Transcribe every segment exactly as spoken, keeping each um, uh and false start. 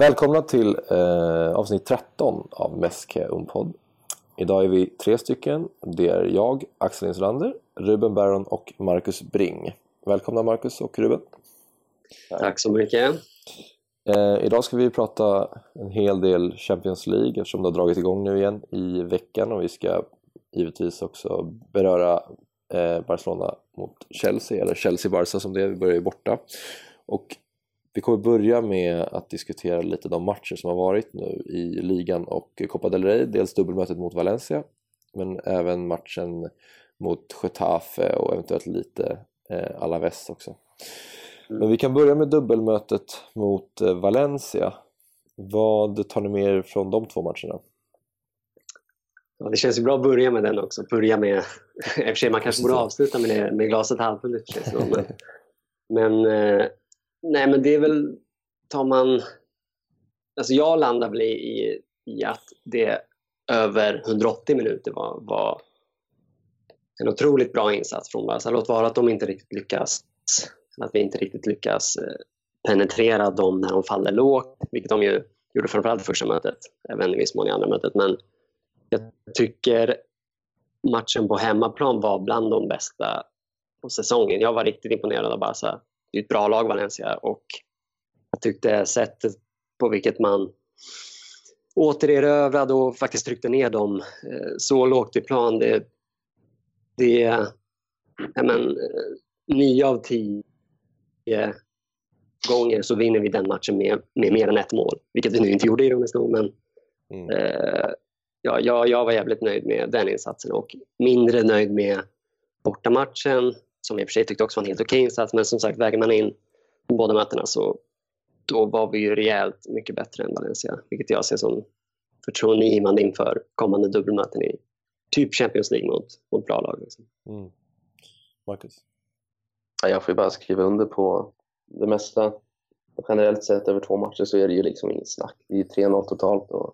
Välkomna till eh, avsnitt tretton av Meske Unpod. Idag är vi tre stycken. Det är jag, Axel Insulander, Ruben Baron och Marcus Bring. Välkomna Marcus och Ruben. Tack så mycket. Eh, idag ska vi prata en hel del Champions League eftersom det har dragit igång nu igen i veckan. Och vi ska givetvis också beröra eh, Barcelona mot Chelsea, eller Chelsea-Barca som det är. Vi börjar ju borta. Och vi kommer börja med att diskutera lite de matcher som har varit nu i ligan och Copa del Rey. Dels dubbelmötet mot Valencia, men även matchen mot Getafe och eventuellt lite eh, Alavés också. Men vi kan börja med dubbelmötet mot eh, Valencia. Vad tar ni med er från de två matcherna? Ja, det känns ju bra att börja med den också. Börja med, eftersom man kanske borde avsluta med, det, med glaset halvfullt. Men... men eh... nej, men det är väl, tar man, alltså jag landar väl i, i att det över hundraåttio minuter var, var en otroligt bra insats från Barcelona. Låt vara att de inte riktigt lyckas, att vi inte riktigt lyckas penetrera dem när de faller lågt, vilket de ju gjorde framförallt i första mötet, även i viss mån i andra mötet. Men jag tycker matchen på hemmaplan var bland de bästa på säsongen. Jag var riktigt imponerad av Barca. Det är ett bra lag Valencia, och jag tyckte sättet på vilket man återerövrade och faktiskt tryckte ner dem så lågt i plan, det, det men, nio av tio gånger så vinner vi den matchen med, med mer än ett mål, vilket vi nu inte gjorde i ironiskt nog, men mm. eh, ja, jag, jag var jävligt nöjd med den insatsen och mindre nöjd med bortamatchen, som i och för sig tyckte också var en helt okej insats. Men som sagt, väger man in båda mötena så då var vi ju rejält mycket bättre än Valencia. Vilket jag ser som förtroendegivande inför kommande dubbelmöten i typ Champions League mot, mot bra lag. Liksom. Mm. Marcus? Ja, jag får ju bara skriva under på det mesta. Generellt sett över två matcher så är det ju liksom inget snack. Det är ju tre noll totalt. Och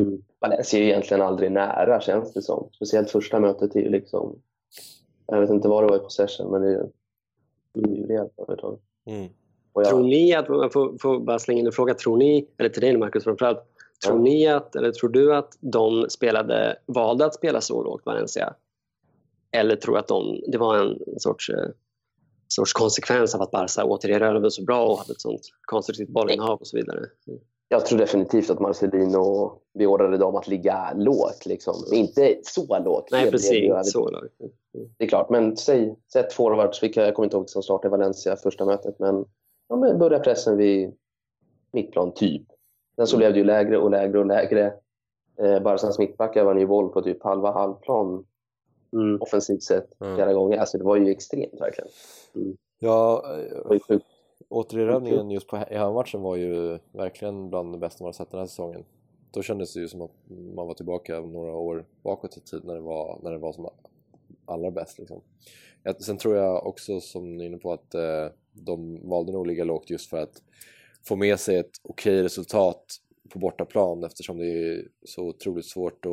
mm. Valencia är ju egentligen aldrig nära, känns det som. Speciellt första mötet är ju liksom... jag vet inte vad det var i possession, men det är ju rejält övertag. Mm. Jag... tror ni att, jag får, får bara slänga in en fråga, tror ni, eller till dig Marcus framförallt, tror ja. ni att, eller tror du att de spelade, valde att spela så lågt Valencia? Eller tror att de, det var en sorts, sorts konsekvens av att Barca återerövrade så bra och hade ett sånt konstruktivt bollinnehav och så vidare? Mm. Jag tror definitivt att Marcelino beordrade dem att ligga lågt. Liksom. Inte så lågt. Nej, precis. Så lågt. Det är klart, men säg, sätt forwards, vilka jag kommer inte ihåg som startade Valencia första mötet, men de ja, började pressen vid mittplan typ. Sen så blev det ju lägre och lägre och lägre. Eh, bara sen mittbackar var en ju boll på typ halva halvplan mm. offensivt sett flera mm. gånger. Alltså det var ju extremt verkligen. Mm. Ja, ja. Återerövningen just på, i hemmatchen var ju verkligen bland det bästa man har sett den här säsongen. Då kändes det ju som att man var tillbaka några år bakåt i tid när det var, när det var som allra bäst. Liksom. Sen tror jag också, som ni är inne på, att eh, de valde nog ligga lågt just för att få med sig ett okej resultat på bortaplan, eftersom det är så otroligt svårt att,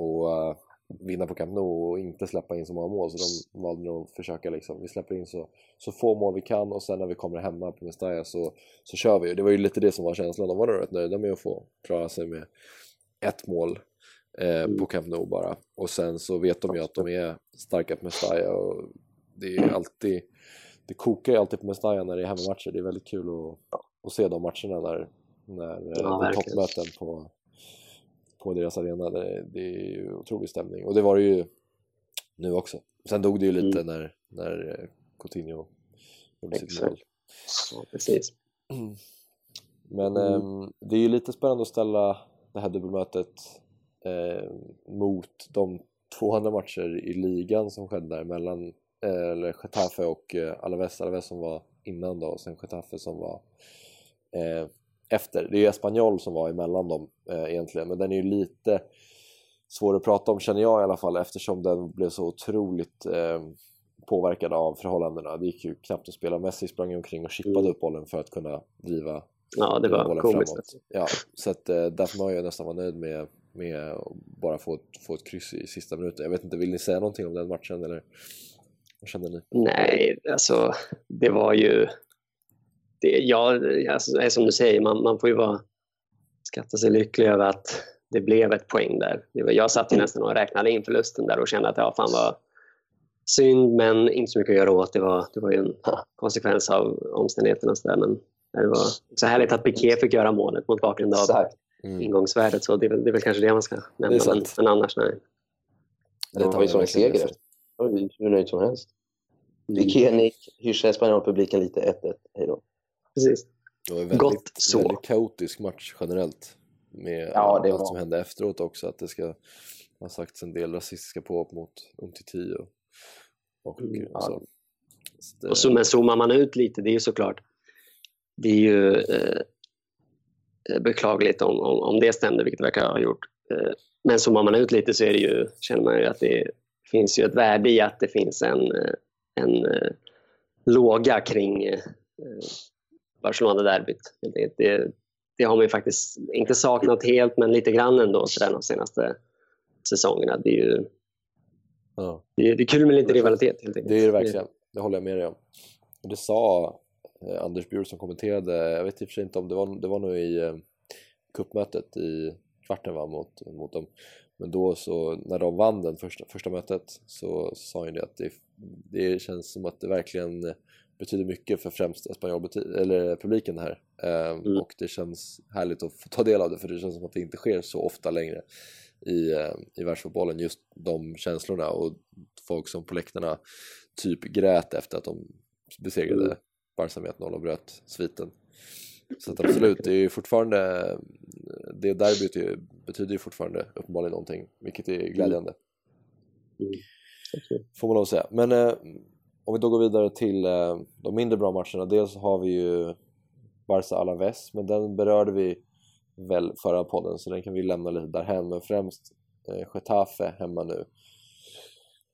att vinna på Camp Nou och inte släppa in så många mål, så de valde nog att försöka liksom, vi släpper in så, så få mål vi kan och sen när vi kommer hemma på Mestalla så, så kör vi. Det var ju lite det som var känslan, de var nog rätt nöjda med att få klara sig med ett mål eh, mm. på Camp Nou bara, och sen så vet de ju att de är starka på Mestalla och det är alltid, det kokar ju alltid på Mestalla när det är hemmamatcher. Det är väldigt kul att, att se de matcherna när, när ja, toppmöten på på deras arena, det, det är ju otrolig stämning, och det var det ju nu också. Sen dog det ju lite mm. när, när Coutinho gjorde sitt mål. Ja, precis. Mm. Men mm. Äm, det är ju lite spännande att ställa det här dubbelmötet äh, mot de två andra matcher i ligan som skedde där mellan äh, eller Getafe och äh, Alavés, Alavés som var innan då, och sen Getafe som var äh, efter. Det är ju Espanyol som var emellan dem eh, egentligen, men den är ju lite svår att prata om, känner jag i alla fall, eftersom den blev så otroligt eh, påverkad av förhållandena. Det gick ju knappt att spela. Messi sprang omkring och chippade mm. upp bollen för att kunna driva ja, det var komiskt, framåt. Ja, så att eh, därför var jag nästan var nöjd med, med att bara få ett, få ett kryss i sista minuten. Jag vet inte, vill ni säga någonting om den matchen eller vad känner ni? Nej, alltså det var ju det, ja, alltså, som du säger, man, man får ju vara skatta sig lycklig över att det blev ett poäng där. Det var, jag satt ju nästan och räknade in förlusten där och kände att ja, fan var synd, men inte så mycket att göra åt. Det var, det var ju en konsekvens av omständigheterna där, men det var så härligt att Piqué fick göra målet mot bakgrund av mm. ingångsvärdet, så det, det är väl kanske det man ska nämna, men, men annars nej. Det tar ju sån seger. Hur nöjd som helst. Piqué, Nick, hyrsa Espanyol-publiken lite ett ett. Hej då. Precis. Det var en väldigt, gott så. väldigt kaotisk match generellt. Med ja, allt var. som hände efteråt också. Att det ska ha sagts en del rasistiska påhopp mot Umtiti. Och, och, mm, och, så. Så det... och så. Men zoomar man ut lite, det är ju såklart. Det är ju eh, beklagligt om, om, om det stämde, vilket det verkar ha gjort. Eh, men zoomar man ut lite så är det ju, känner man ju att det finns ju ett värde i att det finns en, en eh, låga kring... Eh, Barcelona-derbyt. Det, det, det har man ju faktiskt inte saknat helt, men lite grann ändå sådär de senaste säsongerna. Det är ju ja. det, är, det är kul med lite rivalitet helt enkelt. Det är det verkligen, det håller jag med dig om. Och det sa eh, Anders Bjur som kommenterade, jag vet i och för sig inte om det var, det var nog i eh, kuppmötet i kvarten var mot, mot dem. Men då så, när de vann den första, första mötet, så, så sa han det att det, det känns som att det verkligen betyder mycket för främst Espanyol eller publiken här. Ehm, mm. Och det känns härligt att få ta del av det, för det känns som att det inte sker så ofta längre i, i världsfotbollen, just de känslorna och folk som på läktarna typ grät efter att de besegrade mm. Barca med ett noll och bröt sviten. Så att absolut, det är ju fortfarande, det derbyt betyder ju fortfarande uppenbarligen någonting, vilket är glädjande. Mm. Mm. Okay. Får man lov att säga. Men eh, om vi då går vidare till eh, de mindre bra matcherna. Dels har vi ju Barca Alavés, men den berörde vi väl förra podden, så den kan vi lämna lite därhen. Men främst eh, Getafe hemma nu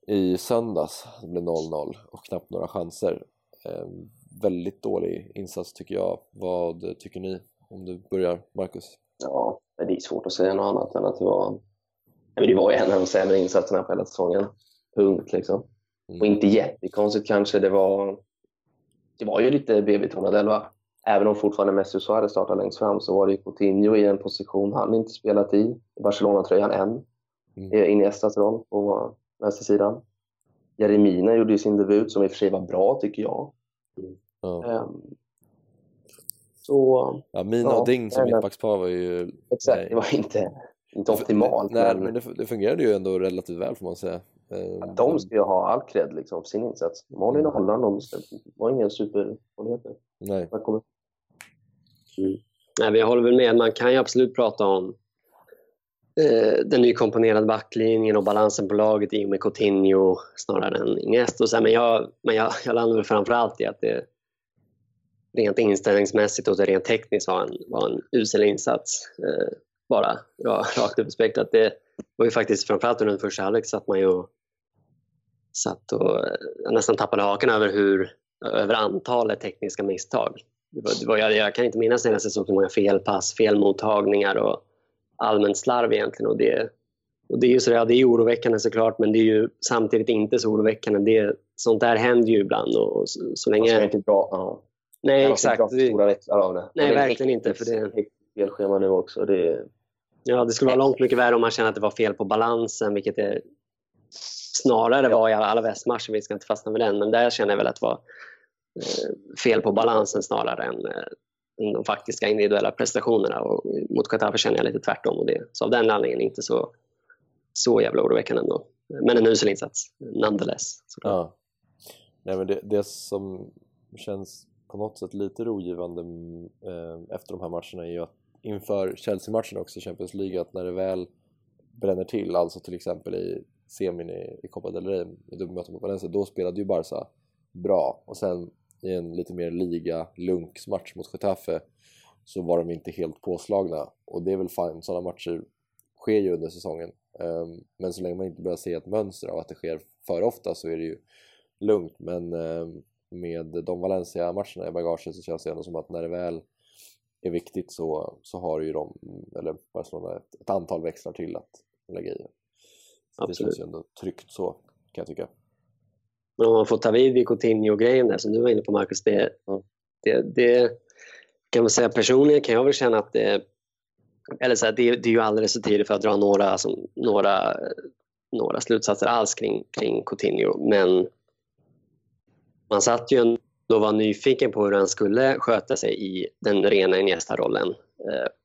i söndags. Det blev noll noll och knappt några chanser. Eh, väldigt dålig insats tycker jag. Vad tycker ni om du börjar, Marcus? Ja, det är svårt att säga något annat än att det var, men det var ju en av de sämre insatserna på hela säsongen. Punkt liksom. Mm. Och inte jättekonstigt kanske, det var det var ju lite B B-tonad elva. Även om fortfarande Messi så hade startat längst fram, så var det Coutinho i en position han inte spelat i i Barcelona-tröjan än. Mm. Iniestas roll på vänstersidan. Jeremina gjorde ju sin debut, som i och för sig var bra tycker jag. Mm. Ja. Um, så ja, Mina ja, och Ding som mittbackspar var ju exakt, nej. det var inte inte optimalt. Nej, men, men det, det fungerade ju ändå relativt väl får man säga. Att de ska ju ha all cred liksom för sin insats. De håller ju mm. hållan, de var ingen superhålligheter. Nej. Mm. Nej, vi håller väl med. Man kan ju absolut prata om eh, den nykomponerade backlinjen och balansen på laget i och med Coutinho snarare än Iniesta. Så här, men jag, men jag, jag landar väl framförallt i att det rent inställningsmässigt och det rent tekniskt var en, var en usel insats. Eh, bara rakt upp respekt att det var ju faktiskt framförallt under den första halvlek så att man ju satt och nästan tappade haken över hur över antalet tekniska misstag. Det var, det var, jag, jag kan inte minnas senaste så många felpass, felmottagningar och allmänt slarv egentligen. Och det, och det är ju så ja, det är oroväckande såklart, men det är ju samtidigt inte så oroväckande. Det, sånt där händer ju ibland och, och så, så länge. Det inte bra. Ja. Nej, jag exakt. Inte bra stora av det. Nej, det verkligen inte för det. Felschema nu också. Det... Ja, det skulle vara långt mycket värre om man känner att det var fel på balansen, vilket det snarare var i alla, alla västmatcher. Vi ska inte fastna med den, men där känner jag väl att det var eh, fel på balansen snarare än eh, de faktiska individuella prestationerna. Och mot Qatar känner jag lite tvärtom och det. Så av den anledningen inte så, så jävla oroväckande ändå. Men en usel insats, nonetheless. Ja. Nej, men det, det som känns på något sätt lite rogivande eh, efter de här matcherna är ju att inför Chelsea-matchen också Champions League, att när det väl bränner till, alltså till exempel i semin i, i Copa del Rey i dubbelmötet mot Valencia, då spelade ju Barca bra, och sen i en lite mer liga lunksmatch mot Getafe så var de inte helt påslagna, och det är väl fint, sådana matcher sker ju under säsongen, um, men så länge man inte börjar se ett mönster av att det sker för ofta så är det ju lugnt, men um, med de Valencia-matcherna i bagaget så känns det ändå som att när det väl är viktigt så, så har ju de, eller Barcelona, ett, ett antal växlar till att lägga i. Det känns ju ändå tryggt så, kan jag tycka. Men om man får ta vid i Coutinho-grejen där, som du var inne på Marcus, det, Det, det kan man säga, personligen kan jag väl känna att det, eller så här, det, det är ju alldeles så tidigt för att dra några, alltså, några, några slutsatser alls kring, kring Coutinho. Men man satt ju ändå och var nyfiken på hur han skulle sköta sig i den rena Iniesta-rollen.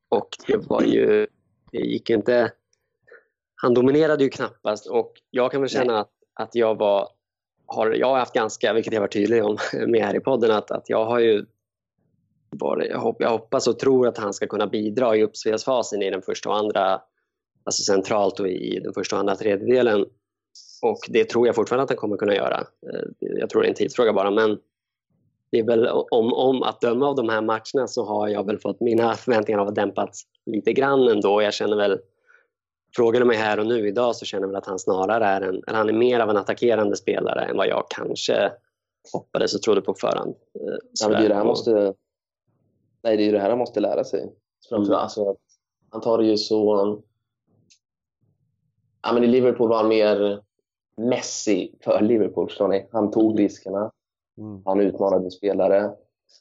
Och det var ju, det gick inte, han dominerade ju knappast, och jag kan väl känna att, att jag var, har, jag har haft ganska, vilket jag var tydlig om med här i podden, att, att jag har ju varit, jag, hopp, jag hoppas och tror att han ska kunna bidra i uppspelsfasen i den första och andra, alltså centralt och i den första och andra tredjedelen, och det tror jag fortfarande att han kommer kunna göra. Jag tror det är en tidsfråga bara, men det är väl, om, om att döma av de här matcherna så har jag väl fått, mina förväntningar har dämpats lite grann ändå. Jag känner väl, frågar du mig här och nu idag, så känner jag väl att han snarare är en, eller han är mer av en attackerande spelare än vad jag kanske hoppades och trodde på förhand. Ja, det är ju det här måste, nej, det är ju det här han måste lära sig. Mm. Alltså, han tar det ju så, ja, men i Liverpool var han mer Messi för Liverpool, förstår ni? Han tog riskerna. Mm. Han utmanade spelare.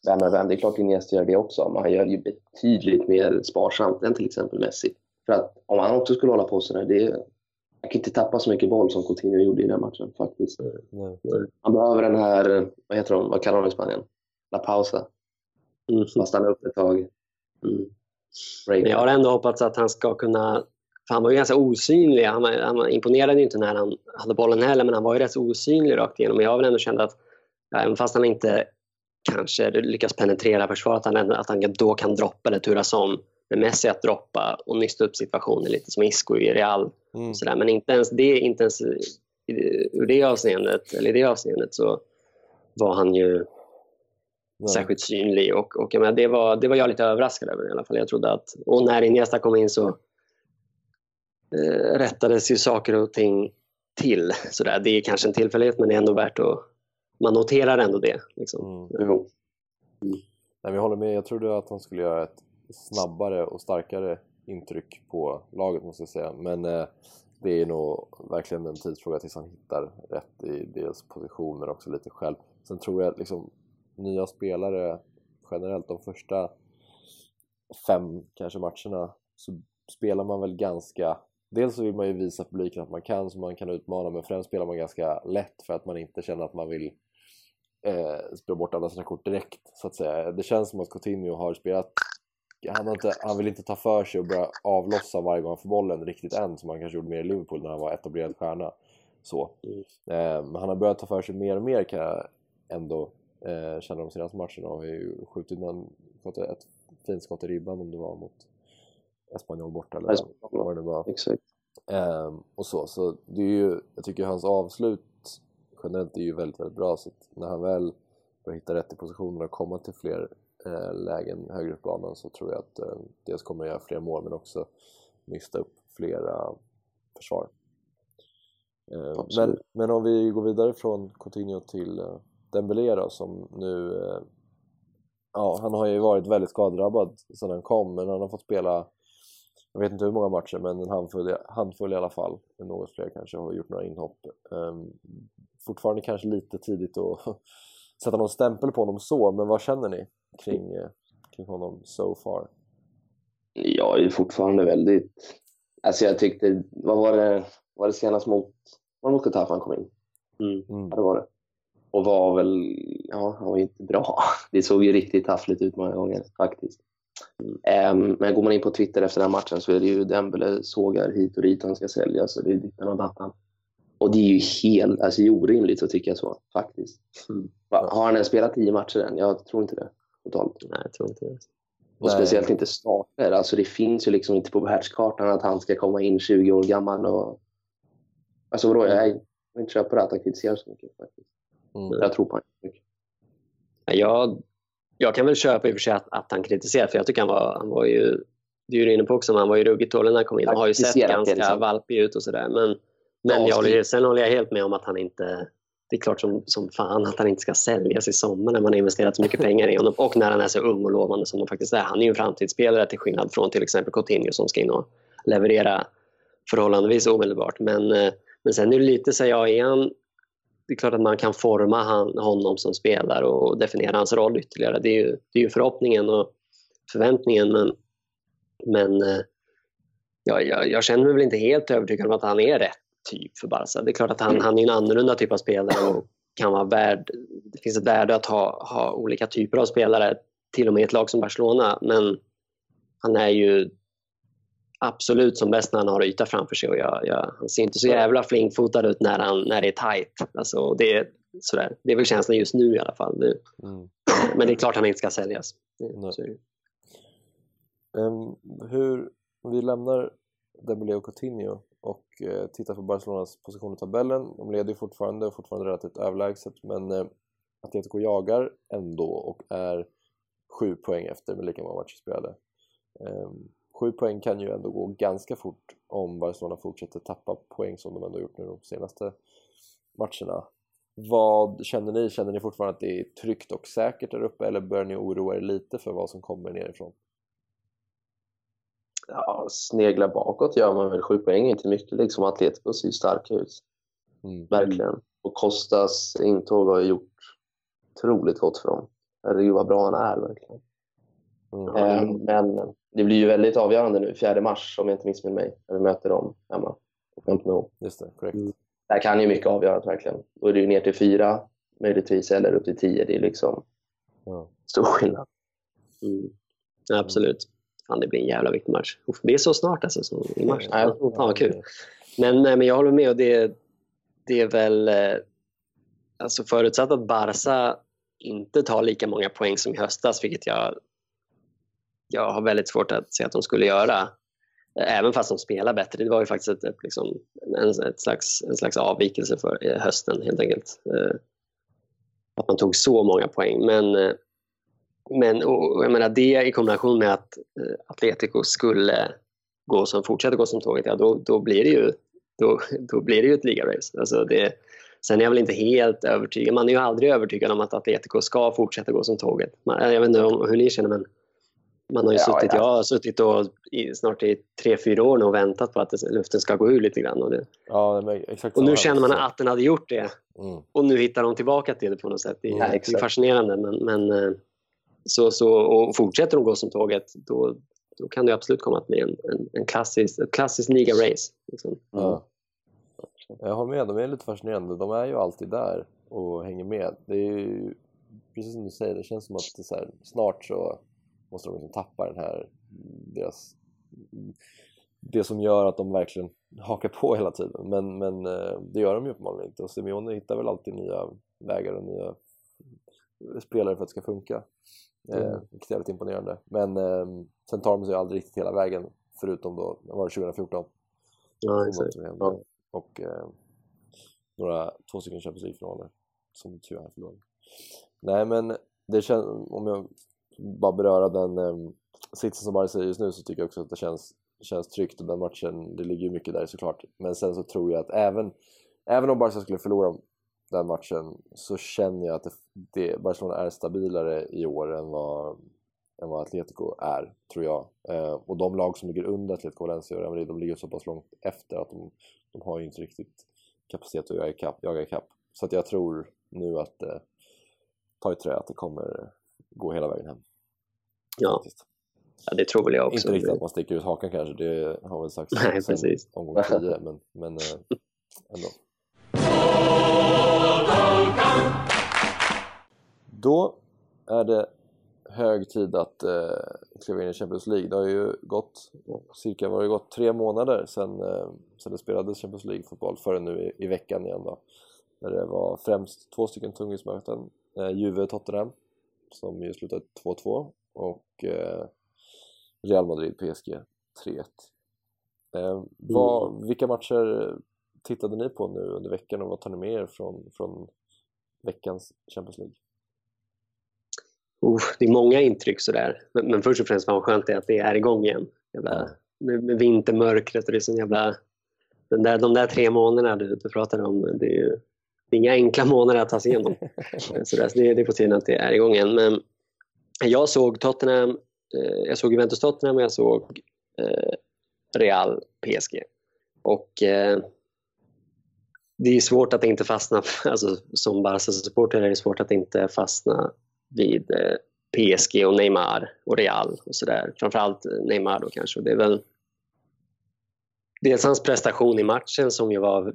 Vem är vem? Det är klart Iniesta gör det också, men han gör ju betydligt mer sparsamt än till exempel Messi. För att om han också skulle hålla på sådär, det är, han kan inte tappa så mycket boll som Coutinho gjorde i den matchen faktiskt. Mm. Han behöver den här, vad heter de, vad kallar de i Spanien? La pausa. Mm. Man stannar upp ett tag. Mm. Men jag har ändå hoppats att han ska kunna, för han var ju ganska osynlig. Han, var, han imponerade ju inte när han hade bollen heller, men han var ju rätt osynlig rakt igenom. Men jag har väl ändå känt att även fast han inte kanske lyckas penetrera försvaret, att han då kan droppa eller turas om med Messi att droppa och nysta upp situationer lite som Isco i Real. Mm. Så där. Men inte ens det, inte ens ur det avseendet, eller i det avseendet så var han ju Nej. särskilt synlig, och, och jag menar, det, var, det var jag lite överraskad över i alla fall. Jag trodde att, och när Iniesta kom in så eh, rättades ju saker och ting till. Så där. Det är kanske en tillfällighet, men det är ändå värt att man noterar ändå det liksom. Mm. Mm. Nej, vi håller med. Jag trodde att han skulle göra ett snabbare och starkare intryck på laget, måste jag säga. Men eh, det är nog verkligen en tidsfråga tills han hittar rätt i dels positioner och också lite själv. Sen tror jag att liksom, nya spelare generellt de första fem kanske matcherna så spelar man väl ganska, dels så vill man ju visa publiken att man kan, så man kan utmana, men främst spelar man ganska lätt för att man inte känner att man vill eh, spela bort alla sina kort direkt, så att säga. Det känns som att Coutinho har spelat, han, har inte, han vill inte ta för sig och börja avlossa varje gång för bollen riktigt än, som han kanske gjorde mer i Liverpool när han var etablerad stjärna. Så eh, men han har börjat ta för sig mer och mer, kan jag ändå eh, känna de senaste matcherna, och har ju skjutit någon, fått ett fint skott i ribban om det var mot Espanyol borta eller vad det var. Exakt. Um, och så så det är ju, jag tycker hans avslut generellt är ju väldigt väldigt bra, så att när han väl börjar hitta rätt i positioner och komma till fler eh, lägen högre upp banan, så tror jag att eh, dels kommer att göra fler mål, men också nysta upp flera försvar. Eh, men men om vi går vidare från Coutinho till eh, Dembélé då, som nu eh, ja, han har ju varit väldigt skadrabbad sedan han kom, men han har fått spela, jag vet inte hur många matcher, men en handfull, handfull i alla fall. Något fler kanske har gjort några inhopp. Um, fortfarande kanske lite tidigt att sätta någon stämpel på honom så, men vad känner ni kring, kring honom so far? Jag är fortfarande väldigt, alltså jag tyckte, vad var det, var det senast mot, var det mot Getafe han kom in? Mm. Mm. Ja, det var det. Och var väl, ja, han var inte bra. Det såg ju riktigt taffligt ut många gånger faktiskt. Mm. Um, men går man in på Twitter efter den här matchen så är det ju Dembélé sågar hit och dit, han ska sälja, så det är dittan och dattan. Och det är ju helt, alltså orimligt, så tycker jag så faktiskt. Mm. Har han ens spelat tio matcher än? Jag tror inte det totalt. Nej, jag tror inte det. Och Nej. speciellt inte starter, alltså det finns ju liksom inte på världskartan att han ska komma in tjugo år gammal och, alltså vadå, jag är inte köper det att han kritiserar så mycket faktiskt. Mm. Jag tror på honom mycket. Jag Jag kan väl köpa i och för sig att, att han kritiserar, för jag tycker han var, han var ju, det är ju inne på också, han var ju ruggigt dålig när han kom in. Han har ju sett ganska liksom valpig ut och sådär. Men, men ja, jag håller, sen håller jag helt med om att han inte, det är klart som, som fan att han inte ska säljas i sommar när man har investerat så mycket pengar i honom. Och när han är så ung och lovande som de faktiskt är. Han är ju en framtidsspelare till skillnad från till exempel Coutinho som ska in och leverera förhållandevis omedelbart. Men, men sen nu lite säger jag igen, det är klart att man kan forma han, honom som spelare och definiera hans roll ytterligare. Det är ju, det är ju förhoppningen och förväntningen, men, men ja, jag, jag känner mig väl inte helt övertygad om att han är rätt typ för Barca. Det är klart att han, han är en annorlunda typ av spelare och kan vara värd, det finns ett värde att ha, ha olika typer av spelare till och med i ett lag som Barcelona, men han är ju absolut som bäst när han har yta framför sig och jag, jag, han ser inte så jävla flingfotad ut när, han, när det är tajt. Alltså, det, är sådär. Det är väl känslan just nu i alla fall. Nu. Mm. Men det är klart han inte ska säljas. Um, hur, vi lämnar Dembélé och Coutinho och uh, tittar på Barcelonas position i tabellen. De leder fortfarande och fortfarande relativt överlägset, men uh, Atlético jagar ändå och är sju poäng efter med lika många matcher spelade. Um, Sju poäng kan ju ändå gå ganska fort om Barcelona fortsätter tappa poäng som de ändå gjort nu de senaste matcherna. Vad känner ni? Känner ni fortfarande att det är tryggt och säkert där uppe, eller börjar ni oroa er lite för vad som kommer nerifrån? Ja, snegla bakåt gör man väl, sju poäng inte mycket liksom. Atletico ser ju starka ut. Mm. Verkligen. Och Kostas intåg har gjort otroligt gott för dem. Herregud vad bra han är verkligen. Mm. Eh, men det blir ju väldigt avgörande nu, fjärde mars om jag inte missminner mig, när vi möter dem hemma på Camp Nou. Just det, korrekt. Mm. Där kan ju mycket avgöras verkligen. Då är det ju ner till fyra möjligtvis, eller upp till tio. Det är liksom mm. stor skillnad. Mm. Ja, absolut. Fan, det blir en jävla viktig match. Det är så snart alltså, som i mars. Ja, ja, ja, kul. Men, nej, men jag håller med, och det, det är väl alltså förutsatt att Barca inte tar lika många poäng som i höstas, vilket jag Jag har väldigt svårt att se att de skulle göra, även fast de spelar bättre. Det var ju faktiskt ett, ett, liksom, en, ett slags, en slags avvikelse för hösten helt enkelt, att man tog så många poäng. Men, men och, jag menar, det i kombination med att Atlético skulle gå som, fortsätta gå som tåget, ja, då, då blir det ju då, då blir det ju ett ligarace. Alltså det, sen är jag väl inte helt övertygad. Man är ju aldrig övertygad om att Atlético ska fortsätta gå som tåget. Man, jag vet inte om, hur ni känner, men man har ju ja, suttit, ja. jag har suttit och i, snart i tre, fyra år och väntat på att det, luften ska gå ur lite grann. Och, det. Ja, men exakt, och nu känner man att den hade gjort det. Mm. Och nu hittar de tillbaka till det på något sätt. Det är, mm, det är fascinerande. Men, men, så, så, och fortsätter de gå som tåget, då, då kan det absolut komma att bli en, en, en klassisk, ett klassiskt liga-race. Liksom. Ja. Jag har med, de är lite fascinerande. De är ju alltid där och hänger med. Det är ju, precis som du säger, det känns som att det så här, snart så måste de liksom tappa den här deras, det som gör att de verkligen hakar på hela tiden, men, men det gör de ju uppenbarligen inte, och Simeone hittar väl alltid nya vägar och nya spelare för att det ska funka, vilket mm. eh, är väldigt imponerande. Men eh, sen tar de sig aldrig riktigt hela vägen, förutom då var det tjugofjorton ja, ja. och eh, några två stycken Champions League-finaler som tyvärr förlorade. Nej, men det känns, om jag bara beröra den eh, sitsen som bara säger just nu, så tycker jag också att det känns, känns tryggt, och den matchen, det ligger ju mycket där såklart. Men sen så tror jag att även, även om Barca skulle förlora den matchen, så känner jag att det, det, Barcelona är stabilare i år än vad, än vad Atletico är, tror jag. Eh, och de lag som ligger under Atletico, Valencia och Real Madrid, de ligger så pass långt efter att de, de har ju inte riktigt kapacitet att jaga ikapp, jaga ikapp. Så att jag tror nu att eh, ta i trä att det kommer gå hela vägen hem. Ja. Ja, det tror väl jag också. Inte riktigt att man sticker ut hakan kanske, det har väl sagt. Nej, precis. Omgång tio, men, men ändå. Då är det hög tid att eh, kliva in i Champions League. Det har ju gått cirka var det gått tre månader sedan, eh, sedan det spelades Champions League-fotboll, förrän nu i, i veckan igen då. Där det var främst två stycken tungismöten, eh, Juve och Tottenham, som ju slutade två två, och eh, Real Madrid P S G tre ett. Eh, vad, mm. Vilka matcher tittade ni på nu under veckan, och vad tar ni med er från, från veckans Champions League? Oh, det är många intryck sådär, men, men först och främst vad skönt det är att det är igång igen. Jävla, mm. med, med vintermörkret och det är sån jävla, den där, de där tre månaderna du, du pratade om, det är ju det är inga enkla månader att ta sig igenom. Så det är på tiden att det är igång igen. Men jag såg Tottenham, jag såg Juventus Tottenham, och jag såg Real P S G. Och det är svårt att inte fastna, alltså som Barca-supporter är det svårt att inte fastna vid P S G och Neymar och Real och sådär. Framförallt Neymar då kanske. Det är väl dels hans prestation i matchen som ju var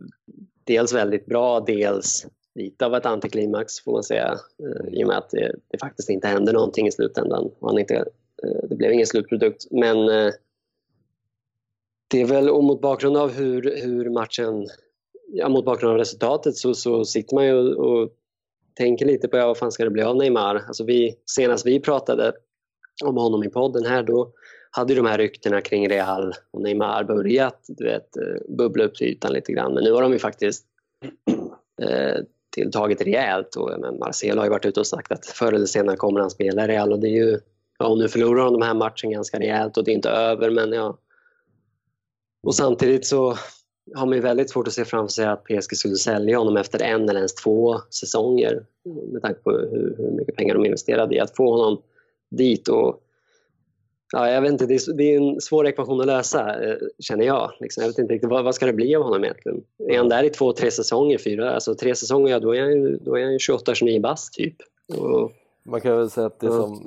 dels väldigt bra, dels lite av ett antiklimax får man säga, i och med att det, det faktiskt inte hände någonting i slutändan. Han inte, det blev ingen slutprodukt, men det är väl, och mot bakgrund av hur, hur matchen, ja, mot bakgrund av resultatet så, så sitter man ju och, och tänker lite på, ja, vad fan ska det bli av Neymar? Alltså vi, senast vi pratade om honom i podden här, då hade ju de här ryktena kring Real och Neymar börjat, du vet, bubbla upp till ytan lite grann. Men nu har de ju faktiskt eh, tilltagit rejält. Och, men Marcelo har ju varit ute och sagt att förr eller senare kommer han spela Real. Och det är ju, ja, nu förlorar de den här matchen ganska rejält och det är inte över. Men ja. Och samtidigt så har man ju väldigt svårt att se framför sig att P S G skulle sälja honom efter en eller ens två säsonger. Med tanke på hur, hur mycket pengar de investerade i att få honom dit. Och ja, jag vet inte, det är, det är en svår ekvation att lösa, eh, känner jag. Liksom, jag vet inte riktigt, vad, vad ska det bli av honom egentligen? Är han där i två, tre säsonger, fyra? Alltså tre säsonger, ja, då är han ju, då är han ju tjugoåtta tjugonio bast typ. Och man kan väl säga att det som,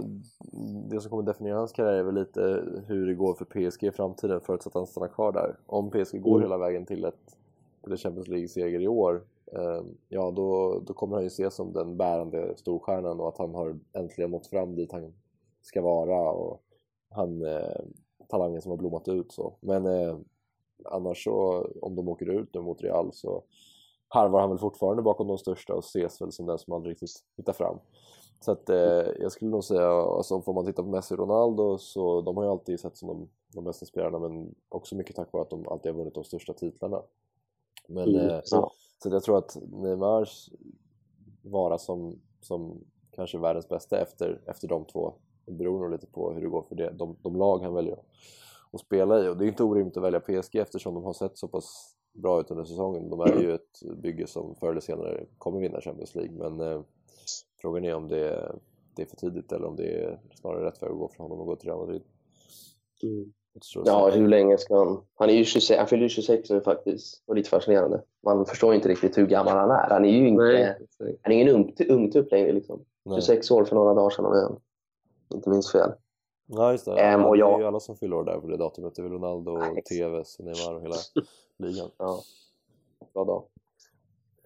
det som kommer definiera hans karriär är väl lite hur det går för P S G i framtiden, förutsatt att han stannar kvar där. Om P S G går mm. hela vägen till ett, till ett Champions League-seger i år, eh, ja då, då kommer han ju ses som den bärande storstjärnan och att han har äntligen nått fram dit han ska vara och han, eh, talangen som har blommat ut så. Men eh, annars så, om de åker ut nu mot Real så harvar han väl fortfarande bakom de största och ses väl som den som aldrig riktigt hittar fram. Så att eh, jag skulle nog säga, alltså får man titta på Messi och Ronaldo så de har ju alltid sett som de, de bästa spelarna, men också mycket tack vare att de alltid har vunnit de största titlarna. Men mm. eh, så, så jag tror att Neymars vara som, som kanske världens bästa efter, efter de två, det beror nog lite på hur det går för det, de, de lag han väljer att spela i. Och det är inte orimligt att välja P S G eftersom de har sett så pass bra ut under säsongen. De är ju ett bygge som förr eller senare kommer vinna Champions League. Men eh, frågan är om det, det är för tidigt eller om det är snarare rätt för att gå från honom och gå till Real Madrid. Mm. Ja, hur länge ska han... Han är ju tjugosex, han fyller ju tjugosex nu faktiskt. Och lite fascinerande. Man förstår inte riktigt hur gammal han är. Han är ju inte, nej, han är ingen ung, ung typ längre liksom. tjugosex nej. År för några dagar sedan av ön. Inte minst fel. Ja, just det. Äm, och jag... Det är ju alla som fyller år där på det datumet. Det är väl Ronaldo och ja, T Vs och Neymar och hela ligan. Ja. Bra dag.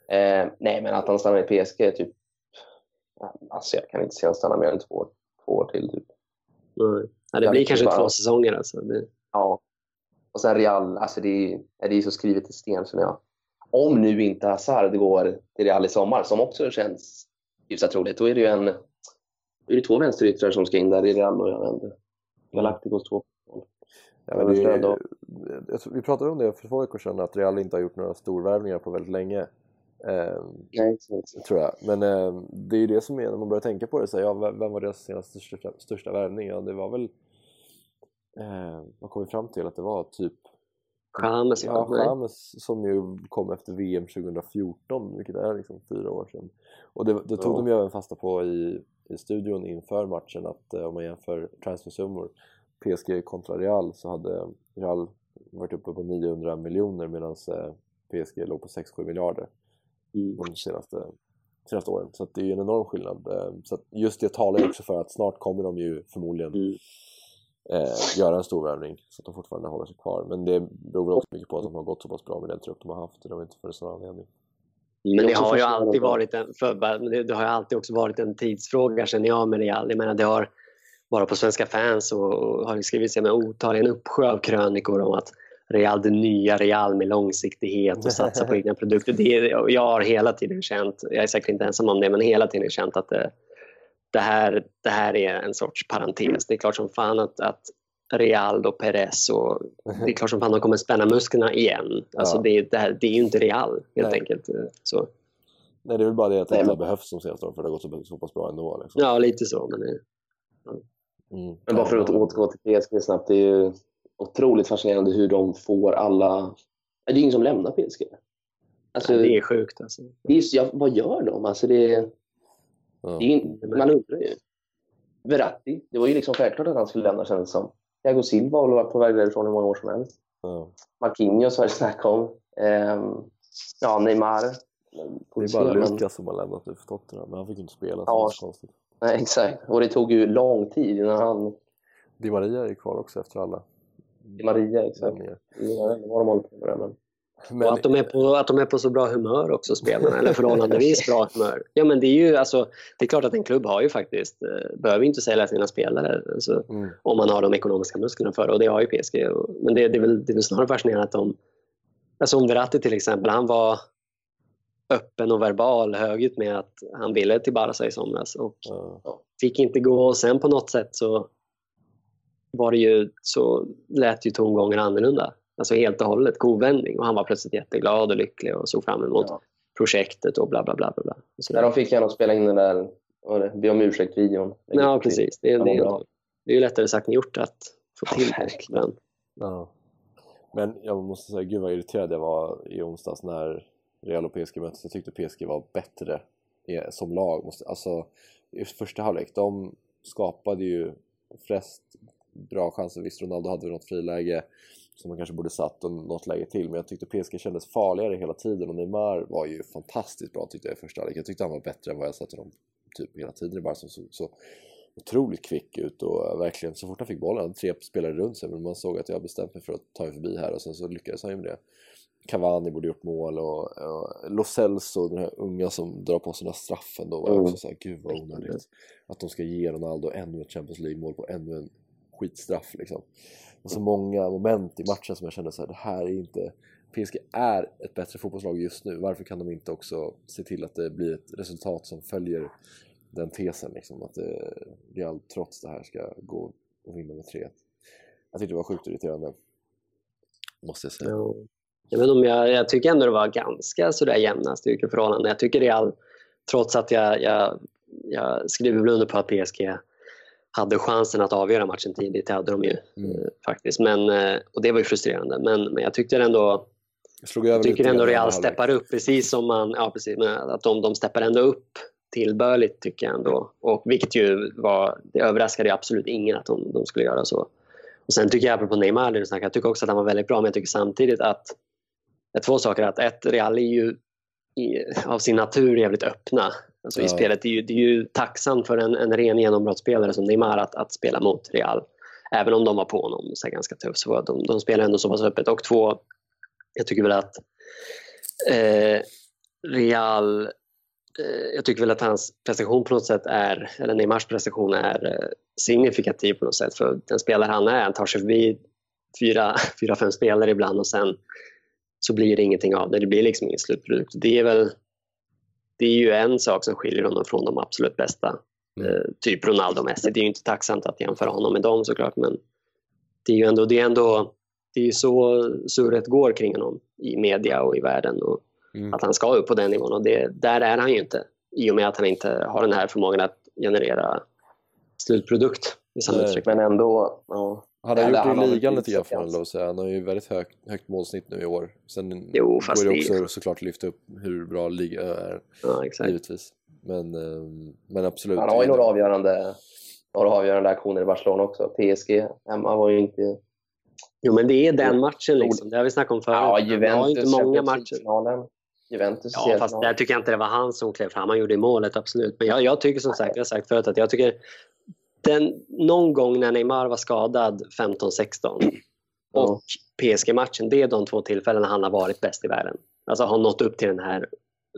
Äm, nej, men att han stannar i P S G är typ... Alltså jag kan inte se att han stannar mer än två, två år till typ. Mm. Ja, det jag blir kanske bara... två säsonger alltså. Det... Ja. Och sen Real, alltså det är ju så skrivet i sten känner jag. Om nu inte Hazard går till Real i sommar, som också känns hyfsat troligt, då är det ju en... Det är ju två vänsteryttrar som ska in där i Real och jag vet inte. Galacticos två. Ja, men det, då. Vi pratade om det för två veckor sedan att Real inte har gjort några storvärvningar på väldigt länge. Eh, Nej, inte tror jag. Men eh, det är ju det som är, när man börjar tänka på det. Så, ja, vem var deras senaste största, största värvning? Ja, det var väl... Eh, man kom ju fram till att det var typ... James. Ja, James som ju kom efter V M tjugohundrafjorton, vilket är liksom fyra år sedan. Och det, det tog ja. de ju även fasta på i... i studion inför matchen att eh, om man jämför transfersummor P S G kontra Real så hade Real varit uppe på niohundra miljoner medan eh, P S G låg på sex till sju miljarder mm. de senaste, senaste åren. Så att det är ju en enorm skillnad. Eh, så att just det talar ju också för att snart kommer de ju förmodligen mm. eh, göra en stor värvning så att de fortfarande håller sig kvar. Men det beror väl också mycket på att de har gått så pass bra med den trupp de har haft. De har inte för en sån anledning. Men det har ju alltid varit en för, det har ju alltid också varit en tidsfråga känner jag med Real. Jag menar det har bara på Svenska Fans och, och har det skrivits med otaligen uppsjö av krönikor om att Real, det nya Real med långsiktighet och satsa på egna produkter. Det är, jag har hela tiden känt, jag är säkert inte ensam om det, men hela tiden känt att det, det, här, det här är en sorts parentes. Det är klart som fan att, att Real och Perez och det är klart som fan de kommer spänna musklerna igen. Alltså ja. det, det, här, det är ju inte Real helt Nej. enkelt. Så. Nej, det är väl bara det att det inte har behövts som senaste år för det har gått så, så pass bra ändå. Liksom. Ja, lite så. Men, ja. Mm. men bara för att återgå till P S G snabbt, det är ju otroligt fascinerande hur de får alla... Det är ju ingen som lämnar P S G. Alltså, ja, det är sjukt alltså. Det är, ja, vad gör de? Alltså, det är, ja. det är, man undrar ju. Verratti, det var ju liksom självklart att han skulle lämna kändes som. Thiago Silva har varit på väg därifrån i många år som helst. Mm. Marquinhos har det snack om. Ehm, Ja, Neymar. Det är bara Lucas som har lämnat det för Tottenham, men han fick inte spela. Ja, nej, exakt. Och det tog ju lång tid innan han... Di Maria är kvar också efter alla. Di Maria, exakt. Ja, det var de hållit på med det, men... Men... Att, de är på, att de är på så bra humör också, spelarna, eller förhållandevis bra humör. Ja, men det är ju, alltså, det är klart att en klubb har ju faktiskt, eh, behöver inte sälja sina spelare, alltså, mm. om man har de ekonomiska musklerna för, och det har ju P S G. Och, men det, det, är väl, det är väl snarare fascinerande att de, alltså om Verratti till exempel, han var öppen och verbal, högljutt med att han ville till Barca i somras och mm. fick inte gå, och sen på något sätt så var det ju, så lät ju tongången annorlunda. Alltså helt och hållet kovändning. Och han var plötsligt jätteglad och lycklig och såg fram emot ja. projektet och bla bla bla bla. När de fick gärna spela in den där be om ursäkt-videon. Ja, precis. Det är, det, är, det är ju lättare sagt än gjort att få till den. Ja. Men jag måste säga, gud vad irriterad jag var i onsdags när Real och P S G möttes. Jag tyckte P S G var bättre som lag. Alltså, i första halvlek, de skapade ju flest bra chanser. Visst, Ronaldo hade något friläge som man kanske borde satt och något läge till. Men jag tyckte P S G kändes farligare hela tiden. Och Neymar var ju fantastiskt bra, tyckte jag, i första halvlek. Jag tyckte han var bättre än vad jag sett dem typ hela tiden. Bara som så, så otroligt kvick ut. Och verkligen så fort han fick bollen, tre spelare runt sig. Men man såg att jag bestämde mig för att ta mig förbi här. Och sen så lyckades han ju med det. Cavani borde gjort mål. Och, och Lo Celso, den här unga som drar på sina straffen. Då var mm. också så här, gud vad onödigt. Att de ska ge Ronaldo ännu ett Champions League-mål på ännu en skitstraff liksom. Och så många moment i matchen som jag kände så här, det här är inte, P S G är ett bättre fotbollslag just nu, varför kan de inte också se till att det blir ett resultat som följer den tesen liksom, att det, Real trots det här ska gå och vinna med tre ett. Jag tyckte det var sjukt irriterande, måste jag säga. Ja. Jag, vet om jag, jag tycker ändå det var ganska sådär jämna styrkeförhållanden. Jag tycker Real, trots att jag, jag, jag skriver blunder på att P S G hade chansen att avgöra matchen tidigt, hade de ju mm. faktiskt, men, och det var ju frustrerande, men, men jag tyckte ändå jag, slog jag tycker ändå Real steppar upp, precis som man, ja precis, men att de, de steppar ändå upp tillbörligt tycker jag ändå, och vilket ju var, det överraskade ju absolut ingen att de, de skulle göra så. Och sen tycker jag, apropå Neymar, jag tycker också att han var väldigt bra, men jag tycker samtidigt att två saker, att ett, Real är ju i, av sin natur jävligt öppna. Alltså ja. I spelet, det är ju, det är ju tacksamt för en, en ren genombrottsspelare som Neymar att, att spela mot Real. Även om de var på honom så ganska tufft, så de, de spelar ändå så pass öppet. Och två, jag tycker väl att eh, Real, eh, jag tycker väl att hans prestation på något sätt är, eller Neymars prestation är eh, signifikativ på något sätt. För den spelare han är, han tar sig förbi fyra, fyra, fem spelare ibland och sen så blir det ingenting av det. Det blir liksom ingen slutprodukt. Det är väl, det är ju en sak som skiljer honom från de absolut bästa. Eh, typ Ronaldo och Messi. Det är ju inte tacksamt att jämföra honom med dem såklart. Men det är ju ändå, det är ändå, det är ju så surret går kring honom i media och i världen. Och mm. att han ska upp på den nivån. Och det, där är han ju inte. I och med att han inte har den här förmågan att generera slutprodukt. I samma uttryck. Men ändå... Ja. Han har ja, gjort det i ligan lite grann för honom. Han har ju väldigt hög, högt målsnitt nu i år. Sen jo, går det också såklart lyfta upp hur bra ligan är, ja, exakt. Givetvis. Men, men absolut. Han har ju några avgörande, några avgörande aktioner i Barcelona också. P S G, hemma var ju inte... Jo, men det är den matchen liksom. Det har vi snackat om förut. Ja, Juventus, han har ju inte många matcher. Juventus, ja, fast där tycker jag inte det var han som klev fram. Han gjorde i målet, absolut. Men jag, jag tycker som sagt, jag har sagt förut att jag tycker... Den, någon gång när Neymar var skadad femton sexton och P S G-matchen, det är de två tillfällen när han har varit bäst i världen. Alltså har nått upp till den här,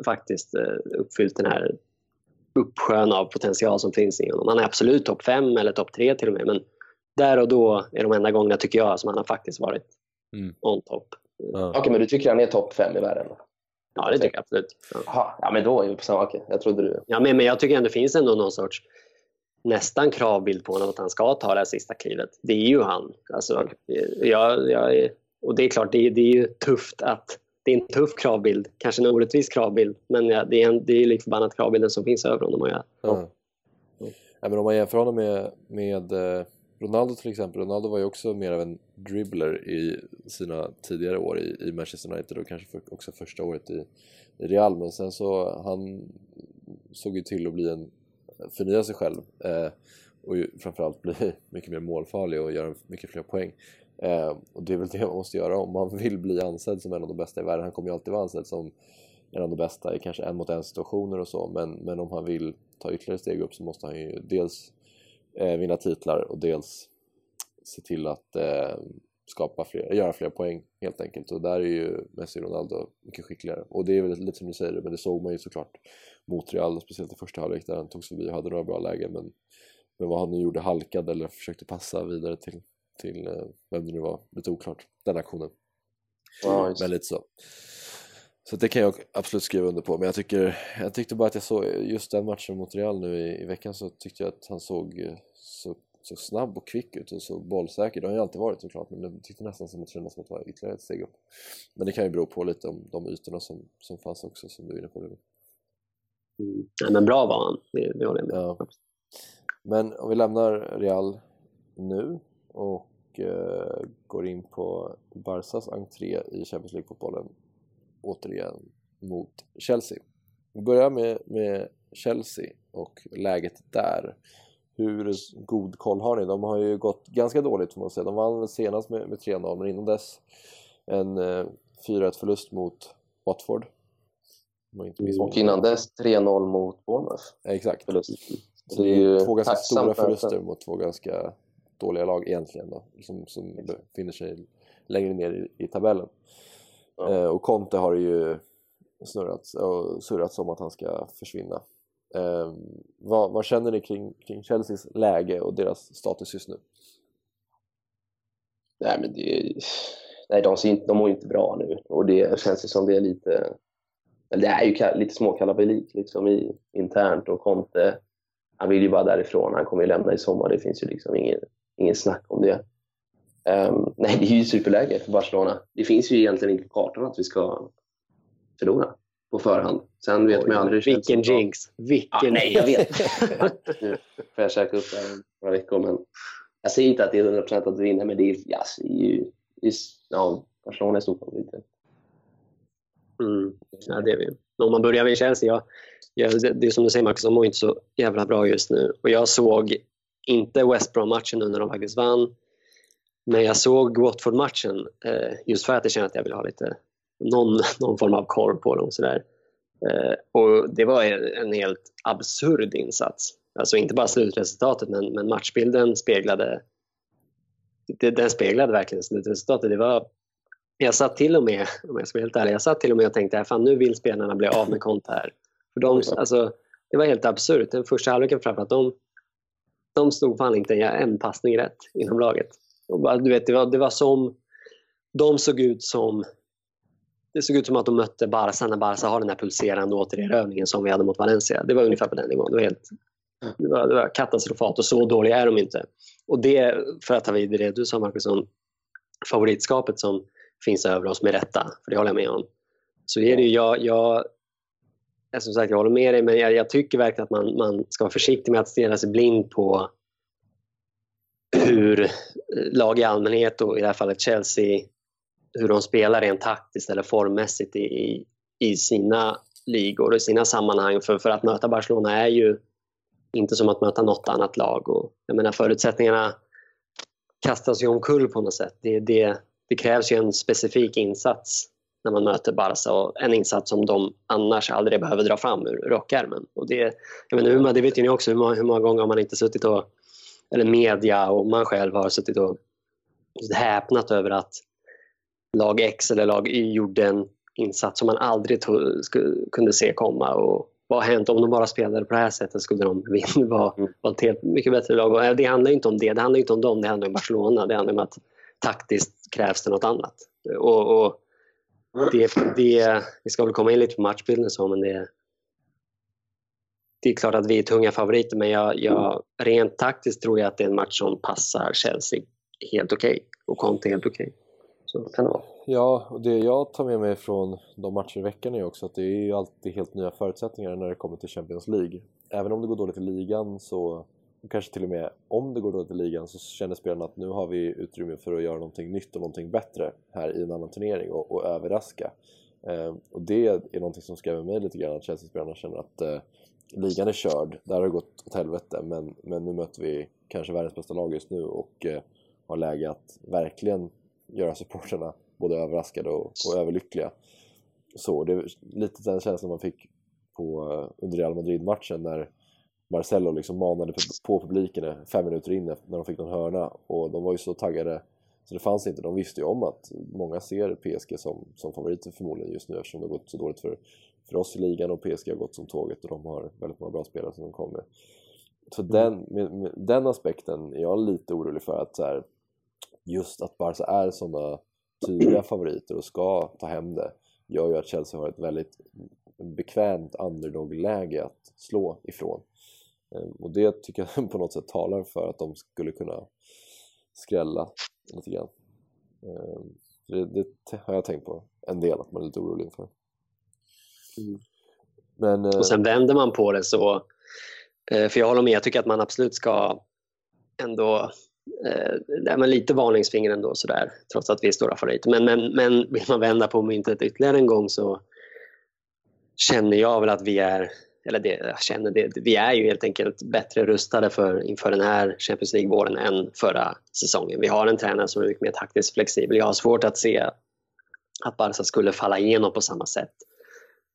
faktiskt uppfyllt den här uppsjön av potential som finns i honom. Han är absolut topp fem eller topp tre till och med, men där och då är de enda gångerna tycker jag som han har faktiskt varit mm. on top. Mm. Okej, okay, men du tycker han är topp fem i världen? Ja, det tycker jag absolut. Ja, ja men då är vi på samma, okej, jag trodde du... Ja, men, men jag tycker ändå finns ändå någon sorts nästan kravbild på honom att han ska ta det här sista klivet. Det är ju han. Alltså, jag, jag, och det är klart, det är, det är ju tufft att... Det är en tuff kravbild. Kanske en orättvis kravbild. Men ja, det är en, det är lik förbannat kravbilden som finns över honom. Och jag, ja. Mm. Ja, men om man jämför honom med, med Ronaldo till exempel. Ronaldo var ju också mer av en dribbler i sina tidigare år i, i Manchester United. Och kanske för, också första året i, i Real. Men sen så... Han såg ju till att bli en... förnya sig själv eh, och ju, framförallt bli mycket mer målfarlig och göra mycket fler poäng Eh, och det är väl det man måste göra om man vill bli ansedd som en av de bästa i världen. Han kommer ju alltid vara ansedd som en av de bästa i kanske en mot en situationer och så, men, men om han vill ta ytterligare steg upp så måste han ju dels eh, vinna titlar och dels se till att eh, skapa fler, göra fler poäng helt enkelt, och där är ju Messi och Ronaldo mycket skickligare, och det är väl lite som du säger, men det såg man ju såklart mot Real, speciellt i första halvlek där han tog sig förbi och hade några bra lägen, men, men vad han nu gjorde, halkade eller försökte passa vidare till, till eh, vem det nu var, lite oklart, den aktionen. Wow. Men lite så. Så det kan jag absolut skriva under på. Men jag, tycker, jag tyckte bara att jag såg just den matchen mot Real nu i, i veckan, så tyckte jag att han såg så, så snabb och kvick ut och så bollsäker. Det har ju alltid varit såklart, men jag tyckte nästan som att det kändes som att det var ytterligare ett steg upp. Men det kan ju bero på lite om de ytorna som, som fanns också, som du är inne på. Mm. Ja, men bra var han, det, det håller jag med. Ja. Men om vi lämnar Real nu och eh, går in på Barças entré i Champions League-fotbollen. Återigen mot Chelsea. Vi börjar med, med Chelsea och läget där. Hur god koll har ni? De har ju gått ganska dåligt, får man säga. De vann senast med, med tre noll, men innan dess en eh, fyra ett förlust mot Watford. Och innan dess tre noll mot Bournemouth. Ja, exakt. Förlust. Så det är ju två ganska stora förluster mot två ganska dåliga lag egentligen då, som, som befinner sig längre ner i, i tabellen. Mm. Och Conte har ju snurrat och surrat som att han ska försvinna. Eh, vad, vad känner ni kring, kring Chelseas läge och deras status just nu? Nej, men det, nej, de ser inte, de mår inte bra nu, och det känns ju som det är lite, det är ju lite småkalabalik liksom i, internt, och Conte, han vill ju bara därifrån, han kommer ju lämna i sommar, det finns ju liksom ingen, ingen snack om det. Um, nej, det är ju superläge för Barcelona. Det finns ju egentligen inte på kartan att vi ska förlora på förhand. Sen vet Oj, man ju aldrig. Vilken jinx! Vilken... Ah, nej, jag vet. Nu får jag käka upp några veckor, men jag säger inte att det är hundra procent att vi vinner, men det är, yes, det är ju... Ja, Barcelona är stor favorit. Mm, ja, det är vi. Om man börjar med Chelsea, jag, jag, det, det är som du säger, Marcus, de mår inte så jävla bra just nu. Och jag såg inte West Brom-matchen nu när de faktiskt vann. Men jag såg Watford-matchen eh, just för att jag kände att jag ville ha lite någon, någon form av koll på dem. Sådär. Eh, och det var en helt absurd insats. Alltså inte bara slutresultatet, men, men matchbilden speglade, det, den speglade verkligen slutresultatet. Det var, jag satt till och med, om jag ska vara helt ärlig, jag satt till och med och tänkte, fan, nu vill spelarna bli av med Conte här. För de, alltså, det var helt absurt. Den första halvleken framför att de, de stod fan inte en passning rätt inom laget. Du vet, det, var, det var som de såg ut som det såg ut som att de mötte Barca när Barca har den här pulserande återerövningen som vi hade mot Valencia. Det var ungefär på den nivån. Det var, helt, det var, det var katastrofalt, och så dåliga är de inte. Och det, för att ta vidare det du sa, Marcusson, favoritskapet som finns över oss med rätta, för det håller jag med om. Så är det ju, jag, jag, jag som sagt, jag håller med dig, men jag, jag tycker verkligen att man, man ska vara försiktig med att stirra sig blind på hur lag i allmänhet, och i det här fallet Chelsea, hur de spelar rent taktiskt eller formmässigt i, i sina ligor och i sina sammanhang. För, för att möta Barcelona är ju inte som att möta något annat lag. Och jag menar, förutsättningarna kastas ju omkull på något sätt. Det, det, det krävs ju en specifik insats när man möter Barca, och en insats som de annars aldrig behöver dra fram ur rockärmen. Och det, jag menar, det vet ju ni också, hur många, hur många gånger har man inte suttit och, eller media och man själv, har suttit och häpnat över att lag X eller lag Y gjorde en insats som man aldrig to- skulle, kunde se komma, och vad hänt om de bara spelade på det här sättet, skulle de vinna, var, var ett helt mycket bättre lag. Och det handlar inte om det, det handlar inte om dem, det handlar om Barcelona, det handlar om att taktiskt krävs det något annat, och, och det, det, vi ska väl komma in lite på matchbilden så, men det Det är klart att vi är tunga favoriter, men jag, jag, rent taktiskt tror jag att det är en match som passar Chelsea helt okej, okay, och Conte helt okej. Okay. Så kan det vara. Ja, och det jag tar med mig från de matcher i veckan är också att det är ju alltid helt nya förutsättningar när det kommer till Champions League. Även om det går dåligt i ligan, så kanske till och med om det går dåligt i ligan, så känner spelarna att nu har vi utrymme för att göra någonting nytt och någonting bättre här i en annan turnering, och, och överraska. Eh, och det är någonting som skrämmer mig lite grann, att Chelsea-spelarna känner att eh, ligan är körd, där har det gått åt helvete, men, men nu möter vi kanske världens bästa lag just nu, och eh, har läge att verkligen göra supporterna både överraskade och, och överlyckliga. Så det är lite den känslan man fick på, under Real Madrid-matchen när Marcelo liksom manade på publiken fem minuter in när de fick någon hörna, och de var ju så taggade så det fanns inte. De visste ju om att många ser P S G som, som favoriter förmodligen just nu, eftersom det har gått så dåligt för, för oss i ligan och P S G har gått som tåget och de har väldigt många bra spelare som de kommer. Så mm. den, med, med, den aspekten är jag lite orolig för, att så här, just att Barca är sådana tydliga favoriter och ska ta hem det gör ju att Chelsea har ett väldigt bekvämt underdog-läge att slå ifrån. Och det tycker jag på något sätt talar för att de skulle kunna skrälla lite grann. Det, det har jag tänkt på en del, att man är lite orolig inför. Mm. Men, och sen vänder man på det så, för jag håller med, jag tycker att man absolut ska ändå, det är man lite varningsfinger ändå sådär, trots att vi är stora favoriter. Men, men, men vill man vända på myntet ytterligare en gång så känner jag väl att vi är, eller det, jag känner det, vi är ju helt enkelt bättre rustade för, inför den här Champions League-våren än förra säsongen. Vi har en tränare som är mycket mer taktiskt flexibel. Jag har svårt att se att Barca skulle falla igenom på samma sätt.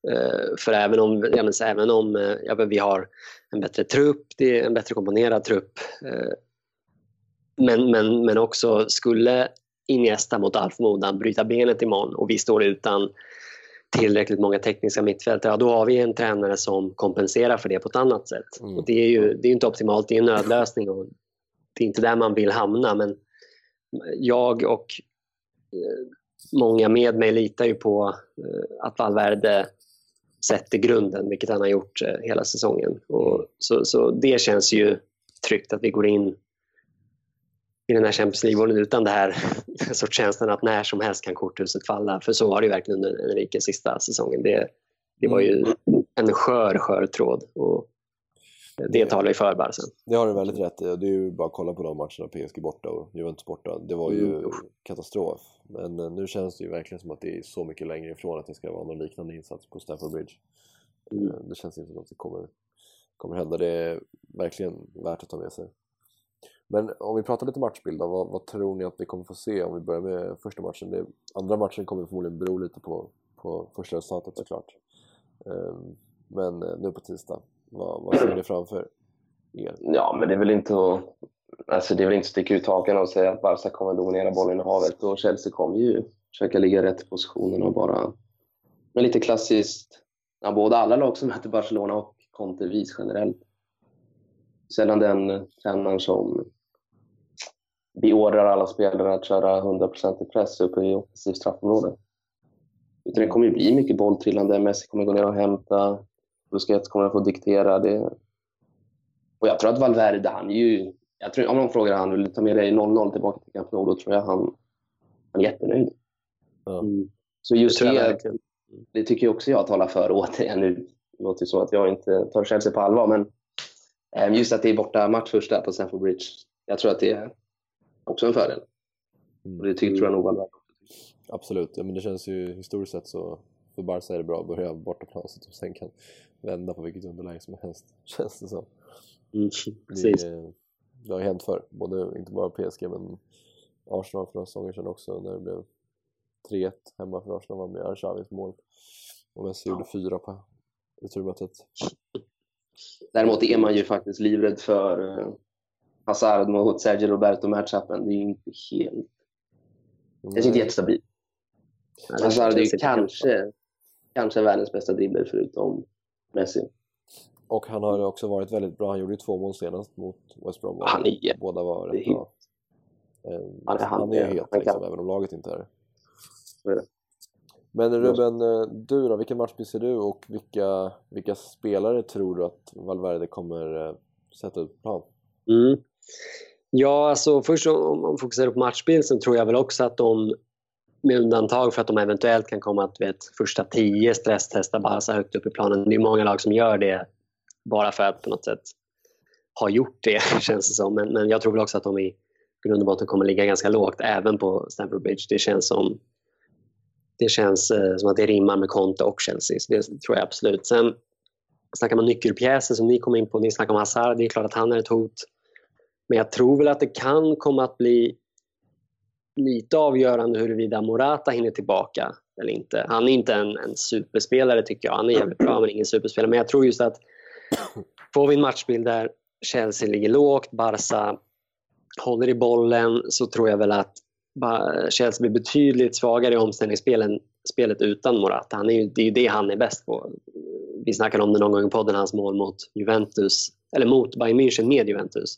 Uh, för även om, ja, men, så, även om uh, ja, vi har en bättre trupp, det är en bättre komponerad trupp, uh, men, men, men också skulle Iniesta mot all förmodan bryta benet imorgon och vi står utan tillräckligt många tekniska mittfältare, ja, då har vi en tränare som kompenserar för det på ett annat sätt. Mm. Och det är ju det är inte optimalt, det är en nödlösning och det är inte där man vill hamna, men jag och eh, många med mig litar ju på eh, att Valverde sätter grunden, vilket han har gjort eh, hela säsongen. Och så, så det känns ju tryggt att vi går in i den här Champions League-vården utan det här sortkänslan att när som helst kan korthuset falla. För så var det ju verkligen under Enriques sista säsongen. Det, det var ju en skör, skör tråd. Och det, det talar ju för Barca. Det har du väldigt rätt i. Det är ju bara att kolla på de matcherna, P S G borta och Juventus borta. Det var ju mm. katastrof. Men nu känns det ju verkligen som att det är så mycket längre ifrån att det ska vara någon liknande insats på Stamford Bridge. Mm. Det känns inte som att det kommer, kommer hända. Det är verkligen värt att ta med sig. Men om vi pratar lite matchbild då, vad, vad tror ni att vi kommer få se om vi börjar med första matchen? Det, andra matchen kommer förmodligen bero lite på, på första resultatet såklart. Um, men nu på tisdag, vad, vad ser ni framför er? Ja, men det är väl inte att, alltså det är väl inte sticka ut hakan och säga att Barca kommer att dominera bollen i havet, och Chelsea kommer ju försöka ligga rätt i positionen och bara, men lite klassiskt, ja, både alla lag som möter Barcelona och Conte vis generellt. Sedan den tränaren som beordrar alla spelare att köra hundra procent i press uppe i offensivt straffområde. Utan det kommer ju bli mycket bolltrillande. Messi kommer gå ner och hämta. Busquets kommer få diktera det. Och jag tror att Valverde, han är ju... Jag tror, om någon frågar han vill ta med dig noll noll tillbaka till Camp Nou, då tror jag han, han är jättenöjd. Mm. Så just det, jag, det tycker jag också jag talar för. Återigen, nu låter det som att jag inte tar Chelsea på allvar, men just att det är borta match första på Stamford Bridge. Jag tror att det är också en fördel. Och det tycker jag nog Valverde. Absolut, ja, men det känns ju historiskt sett så för Barca är det bra att börja bortaplan så att de sen kan vända på vilket underläge som helst, känns det som. Mm, precis. Det, det har hänt för både, inte bara P S G men Arsenal för några säsonger sedan också, när det blev tre ett hemma för Arsenal, var med Arshavis mål och Messi ja. gjorde fyra på returmötet. Däremot är man ju faktiskt livrädd för Hazard mot Sergio Roberto matchupen. Det är ju inte helt... Det är inte jättestabilt. Hazard är ju kanske, kanske världens bästa dribbler förutom Messi. Och han har också varit väldigt bra. Han gjorde ju två mål senast mot West Brom. Han är Båda var rätt bra. Han är, han han är helt, han liksom, även om laget inte är det. Så är det. Men Ruben, du då, vilken matchbild ser du och vilka, vilka spelare tror du att Valverde kommer sätta ut plan? Mm. Ja, alltså först om man fokuserar på matchbild så tror jag väl också att de, med undantag för att de eventuellt kan komma att vet, första tio stresstesta Barca högt upp i planen. Det är många lag som gör det bara för att på något sätt ha gjort det, känns det som. Men, men jag tror väl också att de i grund och botten kommer ligga ganska lågt även på Stamford Bridge. Det känns som... Det känns eh, som att det rimmar med Conte och Chelsea. Så det tror jag absolut. Sen snackar man nyckelpjäser som ni kom in på. Ni snackar om Hazard. Det är klart att han är ett hot. Men jag tror väl att det kan komma att bli lite avgörande huruvida Morata hinner tillbaka eller inte. Han är inte en, en superspelare tycker jag. Han är jävligt bra men ingen superspelare. Men jag tror just att får vi en matchbild där Chelsea ligger lågt, Barca håller i bollen, så tror jag väl att Chelsea blir betydligt svagare i omställningsspelen spelet utan Morata. Han är ju, det är ju det han är bäst på. Vi snackade om det någon gång i podden, hans mål mot Juventus, eller mot Bayern München med Juventus,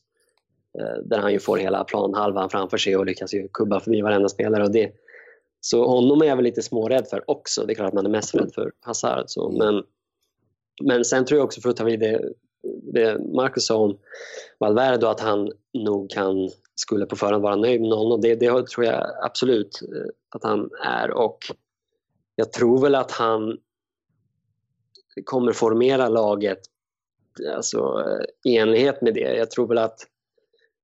där han ju får hela planhalvan framför sig och lyckas ju kubba förbi varenda spelare och det. Så honom är jag väl lite smårädd för också. Det är klart att man är mest rädd för Hazard så. Men, men sen tror jag också, för att ta vid det, det Marcus sa om Valverde, att han nog kan, skulle på förhand vara nöjd med noll noll. Det, det tror jag absolut att han är, och jag tror väl att han kommer formera laget alltså, i enlighet med det. Jag tror väl att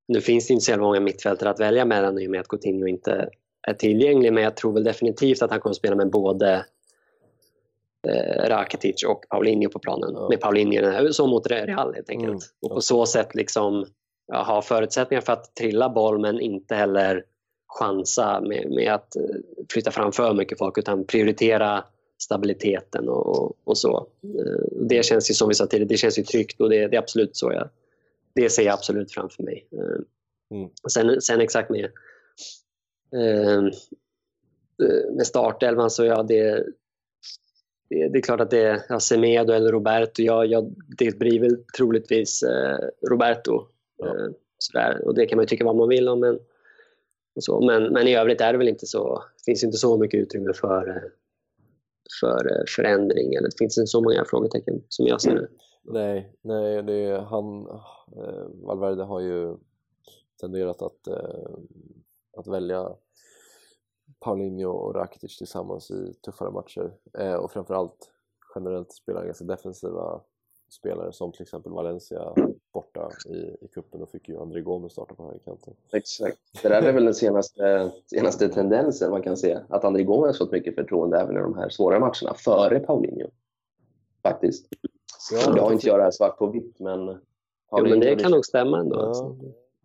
nu finns det inte så många mittfältare att välja mellan i och med att Coutinho inte är tillgänglig, men jag tror väl definitivt att han kommer spela med både eh, Rakitic och Paulinho på planen. Ja. Med Paulinho som mot Real helt enkelt. Mm. Och på så sätt liksom ja, ha förutsättningar för att trilla boll men inte heller chansa med, med att flytta fram för mycket folk, utan prioritera stabiliteten och, och så. Det känns ju, som vi sa tidigare, det känns ju tryggt och det, det är absolut så jag, det ser jag absolut framför mig. Mm. Sen, sen exakt med med startelvan så ja, det, det, det är klart att det är Semedo eller Roberto. Jag, jag, det blir väl troligtvis Roberto. Ja. Sådär. Och det kan man ju tycka vad man vill om, men, och så. Men, men i övrigt är det väl inte så, finns inte så mycket utrymme för, för förändring, eller det finns inte så många frågetecken som jag ser det. Nej, nej det är, han eh, Valverde har ju tenderat att eh, att välja Paulinho och Rakitic tillsammans i tuffare matcher, eh, och framförallt generellt spelar ganska defensiva spelare, som till exempel Valencia borta i, i kuppen, och fick ju André Gomes starta på högerkanten. Exakt, det där är väl den senaste, senaste tendensen man kan se, att André Gomes har fått mycket förtroende även i de här svåra matcherna, före Paulinho faktiskt. Ja, jag har inte gjort det här svart på vitt, men jo, men det kan nog stämma ändå. Ja, alltså.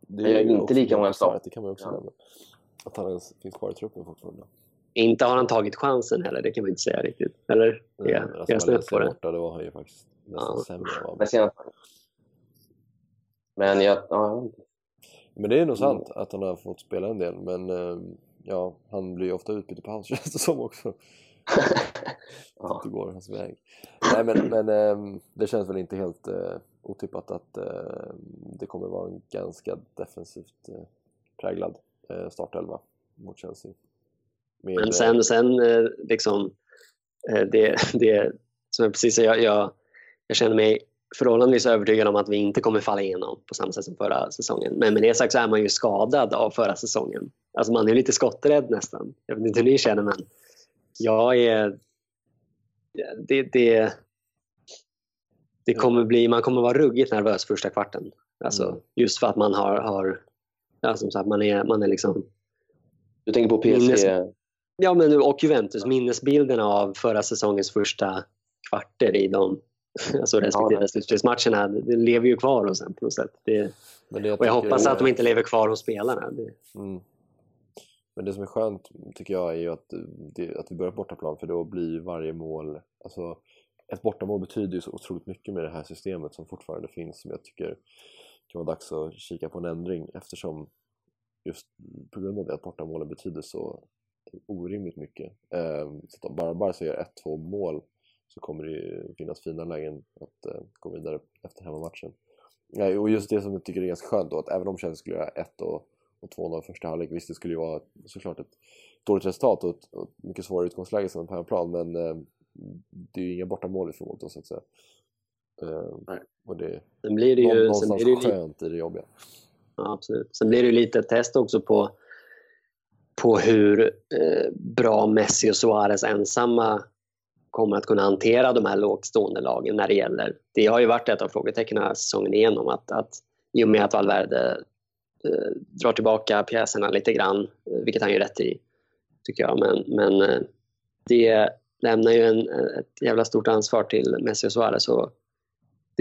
Det, det är ju inte lika många start. Det kan man också ja. nämna. Att han ens finns kvar i truppen fortfarande. Inte har han tagit chansen heller, det kan man inte säga riktigt. Eller? Nej, ja, alltså, jag snett på det. Borta, det var han ju faktiskt nästan ja. sämre. Var men jag... Ja. Men det är nog sant mm. att han har fått spela en del, men ja, han blir ju ofta utbytt på hans som också. att det går hans väg. Nej, men, men eh, det känns väl inte helt eh, otippat att eh, det kommer vara en ganska defensivt eh, präglad eh, startelva mot Chelsea. Med, men sen, sen eh, liksom eh, det, det som jag precis jag, jag, jag känner mig förhållandevis övertygad om att vi inte kommer falla igenom på samma sätt som förra säsongen. Men med det sagt så är man ju skadad av förra säsongen. Alltså man är lite skotträdd nästan. Jag vet inte hur ni känner, men jag är det, det, det kommer bli, man kommer vara ruggigt nervös första kvarten. Alltså mm. just för att man har, har alltså, så att man är man är liksom, du tänker på P S G. Minnes, ja men och Juventus, minnesbilderna av förra säsongens första kvarter i de alltså respektive ja, slutspelsmatcherna, det lever ju kvar och sen på något sätt. Det, men det jag och jag hoppas är... att de inte lever kvar hos spelarna. Det, mm. Men det som är skönt tycker jag är ju att, det, att vi börjar bortaplan, för då blir varje mål, alltså ett bortamål betyder ju så otroligt mycket med det här systemet som fortfarande finns, som jag tycker kan vara dags att kika på en ändring, eftersom just på grund av det att bortamålen betyder så orimligt mycket. Så att bara bara så gör ett, två mål så kommer det ju finnas fina lägen att gå vidare efter hemmamatchen. Och just det som jag tycker är ganska skönt då, att även om Chelsea skulle göra ett och och två noll första halvlek. Visst, det skulle ju vara såklart ett dåligt resultat och ett, och ett mycket svårare utgångsläge som på hemmaplan, men eh, det är ju inga bortamål ifrån oss så att säga. Eh, och det, sen blir det ju, någonstans sen blir det ju skönt i det jobbiga. Ja, absolut. Sen blir det ju lite test också på, på hur eh, bra Messi och Suarez ensamma kommer att kunna hantera de här lågstående lagen när det gäller. Det har ju varit ett av frågetecknen säsongen igenom, att, att i och med att Valverde drar tillbaka pjäserna lite grann, vilket han ju rätt i tycker jag, men, men det lämnar ju en, ett jävla stort ansvar till Messi och Suarez, så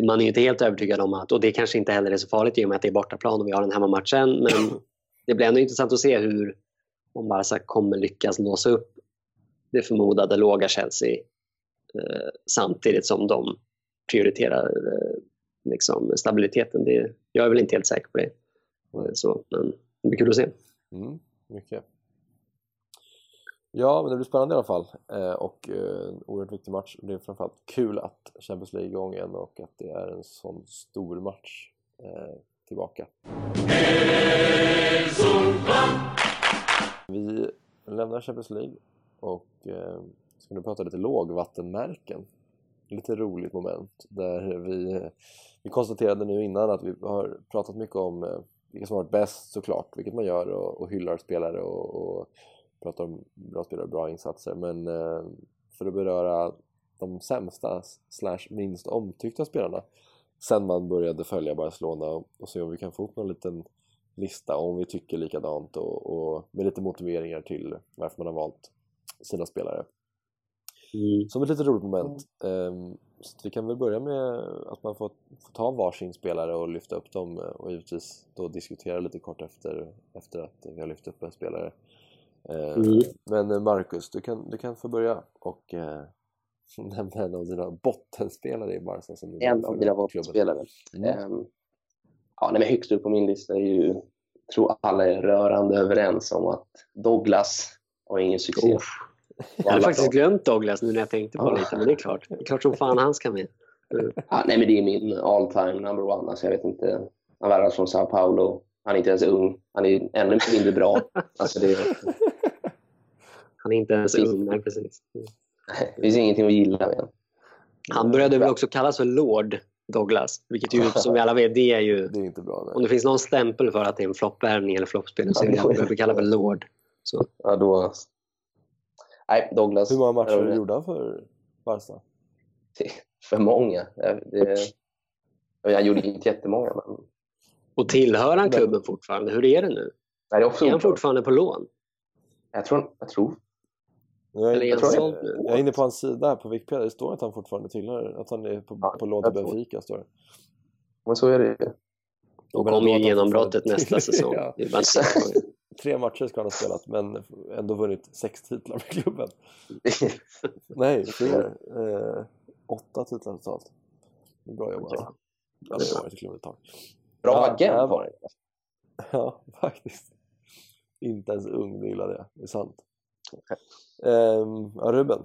man är ju inte helt övertygad om att, och det kanske inte heller är så farligt i och med att det är bortaplan och vi har den hemmamatchen, men det blir ändå intressant att se hur, om Barca kommer lyckas låsa upp det förmodade låga Chelsea eh, samtidigt som de prioriterar eh, liksom stabiliteten. Det, jag är väl inte helt säker på det. Så, men det blir kul att se. Mm, mycket. Ja, men det blir spännande i alla fall. Eh, och eh, en oerhört viktig match. Det är framförallt kul att Champions League är igång igen och att det är en sån stor match eh, tillbaka. Vi lämnar Champions League och eh, ska nu prata lite lågvattenmärken. Lite roligt moment där vi, vi konstaterade nu innan att vi har pratat mycket om eh, vilka som har varit bäst såklart, vilket man gör och, och hyllar spelare och, och pratar om bra spelare och bra insatser, men eh, för att beröra de sämsta slash minst omtyckta spelarna sen man började följa Barcelona och, och se om vi kan få upp någon liten lista om vi tycker likadant och, och med lite motiveringar till varför man har valt sina spelare. Mm. Som ett lite roligt moment. Mm. Så vi kan väl börja med att man får, får ta varsin spelare och lyfta upp dem och givetvis då diskutera lite kort efter, efter att vi har lyft upp en spelare. Mm. Men Marcus, du kan, du kan få börja och eh, nämna en av dina bottenspelare i Barca. Som en av dina bottenspelare. Mm. Mm. Ja, nej, men högst upp på min lista är ju, tror alla är rörande överens om att Douglas har ingen succé. Oh. Jag hade faktiskt glömt Douglas nu när jag tänkte på det lite, men det är klart. Det är klart som fan han ska med. Ja, nej, men det är min all time number one. Alltså, jag vet inte. Han värvades från Sao Paulo. Han är inte ens ung. Han är ännu mindre bra. Alltså, det är... Han är inte ens det ung, nej, precis. Det finns ingenting att gilla med. Han började väl också kallas för Lord Douglas, vilket ju som vi alla vet, det är ju... Det är inte bra. Nej. Om det finns någon stämpel för att det är en floppvärvning eller floppspel, så är det att vi kallar för Lord. Så. Ja, då... Nej, Douglas. Hur många matcher du gjorde för Barca? För många. Det... Jag gjorde inte jättemånga. Men... Och tillhör han klubben fortfarande? Hur är det nu? Nej, det är, också är han fortfarande på lån? Jag tror... Jag, tror. jag, är, jag, tror jag, är, jag är inne på hans sida här på Wikipedia. Det står att han fortfarande tillhör. Att han är på, ja, på lån till Benfica, står det. Men så är det ju. Då kommer ju genombrottet nästa säsong. Ja. Det är bara tre matcher ska han ha spelat, men ändå vunnit sex titlar med klubben. Nej, fler. Eh, åtta titlar totalt. Det är bra jobbat. Okay. Ja, det var ett klubb ett tag. Bra ja, agent var det. Ja, faktiskt. Inte ens ung gillar det. Det är sant. Okay. Eh, ja, Ruben.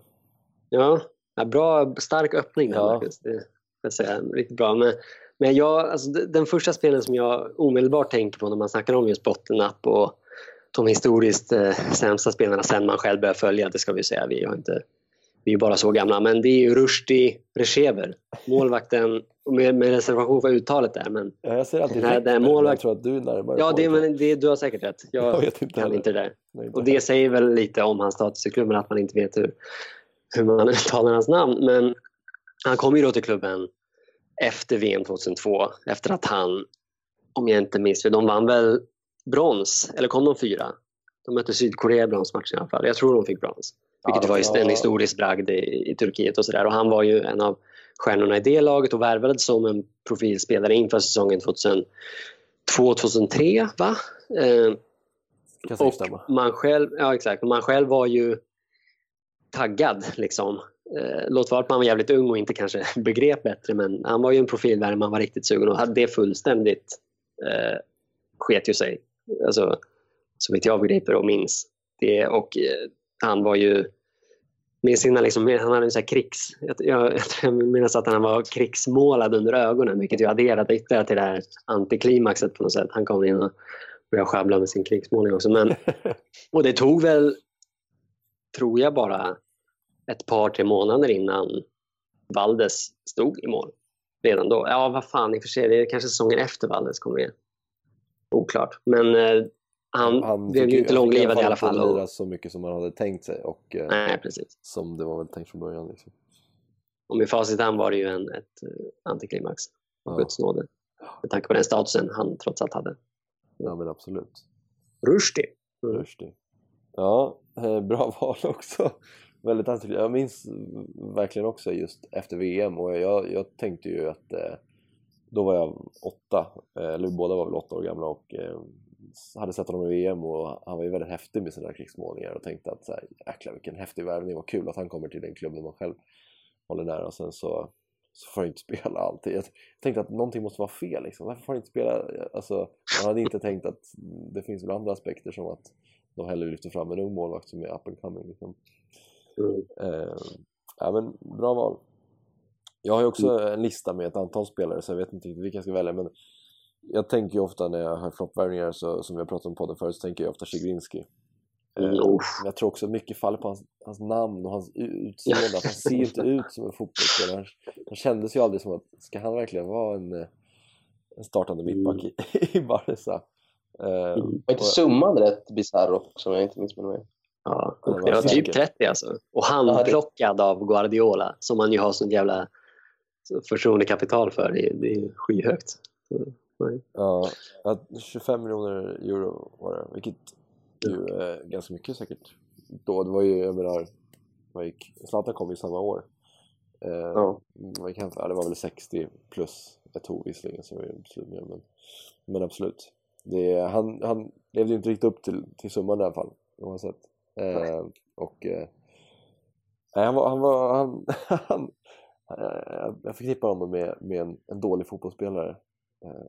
Ja, bra, stark öppning. Ja. Det jag säga, riktigt bra. Men, men jag, alltså, den första spelen som jag omedelbart tänker på när man snackar om just bottennapp och de historiskt eh, sämsta spelarna sen man själv börjar följa, det ska vi säga, vi har inte, vi är ju bara så gamla, men det är ju Rushdie Rechever, målvakten med, med reservation för uttalet där, men ja, jag ser alltid den här, den här målvakt... tror att du är närmare. Ja, det, men det, du har säkert rätt. Jag, jag vet inte, kan inte det där. Nej, inte. Och det säger väl lite om hans status i klubben att man inte vet hur, hur man uttalar hans namn, men han kom ju då till klubben efter V M tjugohundratvå, efter att han, om jag inte minns, för de vann väl brons, eller kom de fyra? De mötte Sydkorea i bronsmatchen i alla fall. Jag tror de fick brons, vilket ja, var ju ja. en historisk bragd i, i Turkiet och sådär. Och han var ju en av stjärnorna i det laget och värvades som en profilspelare inför säsongen tjugohundratvå tjugohundratre, va? Eh, och man själv, ja, exakt, man själv var ju taggad liksom. Eh, låt vara att man var jävligt ung och inte kanske begrep bättre, men han var ju en profilvärvare, man var riktigt sugen och hade det fullständigt eh, sket ju sig. Alltså, så vet jag begriper och minns det, och eh, han var ju med sina liksom, han hade en sån här krigs jag, jag, jag minns att han var krigsmålad under ögonen, vilket ju adderade ytterligare till det här antiklimaxet på något sätt. Han kom in och började sjabbla med sin krigsmålning också, men, och det tog väl, tror jag, bara ett par tre månader innan Valdes stod i mål redan då. Ja, vad fan, i och för sig, det är kanske säsongen efter Valdes kommer igen. Oklart, men eh, han, han blev ju inte långlivad i alla fall. Han lirade så mycket som man hade tänkt sig och eh, nej, precis. Som det var väl tänkt från början. Liksom. Och med facit han var det ju en, ett antiklimax. Ja. Gudsnåde. Med tanke på den statusen han trots allt hade. Ja, men absolut. Rushdie. Mm. Rushdie. Ja, eh, bra val också. Väldigt antiklimax. Jag minns verkligen också just efter V M och jag, jag tänkte ju att... Eh, Då var jag åtta, eller båda var väl åtta år gamla och eh, hade sett honom i V M och han var ju väldigt häftig med sina krigsmålningar och tänkte att så här, jäklar vilken häftig värvning, vad kul att han kommer till den klubb där man själv håller nära, och sen så, så får han inte spela alltid. Jag tänkte att någonting måste vara fel liksom. Varför får han inte spela? Alltså, man hade inte tänkt att det finns andra aspekter, som att de hellre lyfter fram en ung målvakt som är up and coming liksom. Mm. Eh, ja, men bra val. Jag har ju också en lista med ett antal spelare, så jag vet inte vilka jag ska välja, men jag tänker ju ofta när jag har floppvärvningar, så som vi har pratat om på podden förut, så tänker jag ofta Chigrinski. Mm. Eh, jag tror också mycket faller på hans, hans namn och hans utseende. Han ser inte ut som en fotbollsspelare. Han kändes ju aldrig som att, ska han verkligen vara en, en startande mittback i, i Barca? Eh, mm. Var inte summan rätt bizarr också, om jag inte minns med mig? Ja, det var, det var typ trettio alltså. Och han plockad av Guardiola, som man ju har sånt jävla förtroendekapital för. Det är, det är skyhögt. Nej. Ja, tjugofem miljoner euro var det, vilket ju är eh, ganska mycket säkert. Då det var ju, jag menar, Zlatan kom ju samma år. Eh, ja. man kan, ja, det var väl sextio plus ett år visserligen som är absolut mer, men men absolut. Det han han levde ju inte riktigt upp till till summan i alla fall, oavsett. Eh, och eh, han var han var han, han eh, jag förknippar honom med med en, en dålig fotbollsspelare.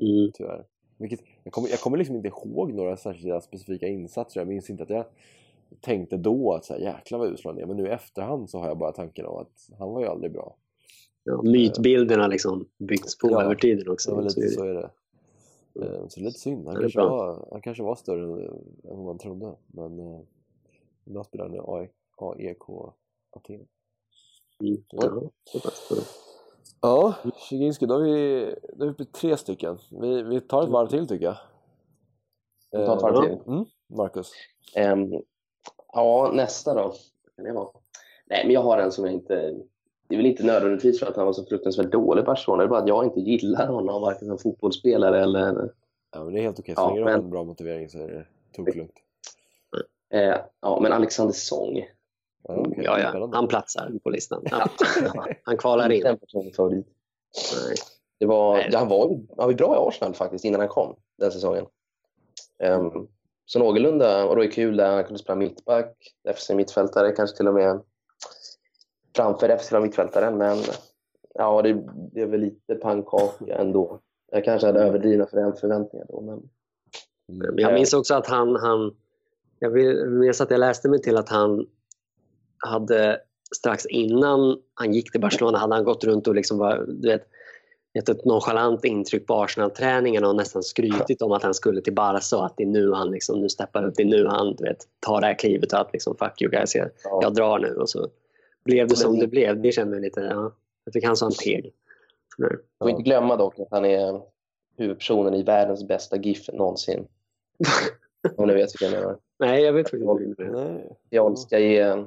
Mm. Tyvärr. Vilket, jag, kommer, jag kommer liksom inte ihåg några särskilda specifika insatser. Jag minns inte att jag tänkte då att så här, jäklar vad uslan är. Men nu i efterhand så har jag bara tanken av att han var ju aldrig bra. Ja, mytbilderna liksom byggts på, ja, över tiden också. Lite, så, är så är det. Mm. Så det är lite synd. Han, kanske var, han kanske var större än man trodde. Men då spelar han i A E K Aten. Mm. Ja, Ja, Chiginski, då har vi, då har vi tre stycken. Vi, vi tar ett varv till, tycker jag. Vi tar ett varv till. Mm. Marcus. Um, ja, nästa då. Kan det vara? Nej, men jag har en som jag inte... Det är väl inte nödvändigtvis för att han var så fruktansvärt dålig Barcelona. Det är bara att jag inte gillar honom, varken som fotbollsspelare eller... Ja, men det är helt okej. Så länge du har en bra motivering så är det toklugnt. Uh, ja, men Alexander Song... Ja, okay. ja, ja, han platsar på listan. Han, han kvalar in. Nej. Det var, Nej. Han var, han var bra i Arsenal faktiskt innan han kom den säsongen. Um, så någorlunda, och då är kul där han kunde spela mittback, F C mittfältare, kanske till och med framför F C mittfältaren, men ja, det blev väl lite pannkaka ändå. Jag kanske hade överdrivna för den förväntningar då, men mm. jag minns också att han, han jag minns att jag läste mig till att han hade strax innan han gick till Barcelona hade han gått runt och liksom var, du vet, gett ett nonchalant intryck på Arsenal-träningen och nästan skrytit om att han skulle till Barca och att det är nu han liksom, nu steppar upp, det är nu han, du vet, tar det här klivet och att liksom, fuck you guys, jag, jag drar nu, och så blev det som det blev. Det kände jag lite, ja, jag fick han sån teg. Och inte glömma dock att han är huvudpersonen i världens bästa gif någonsin. Om ni vet vilken jag menar. Nej, jag vet inte. Jag, jag ska ge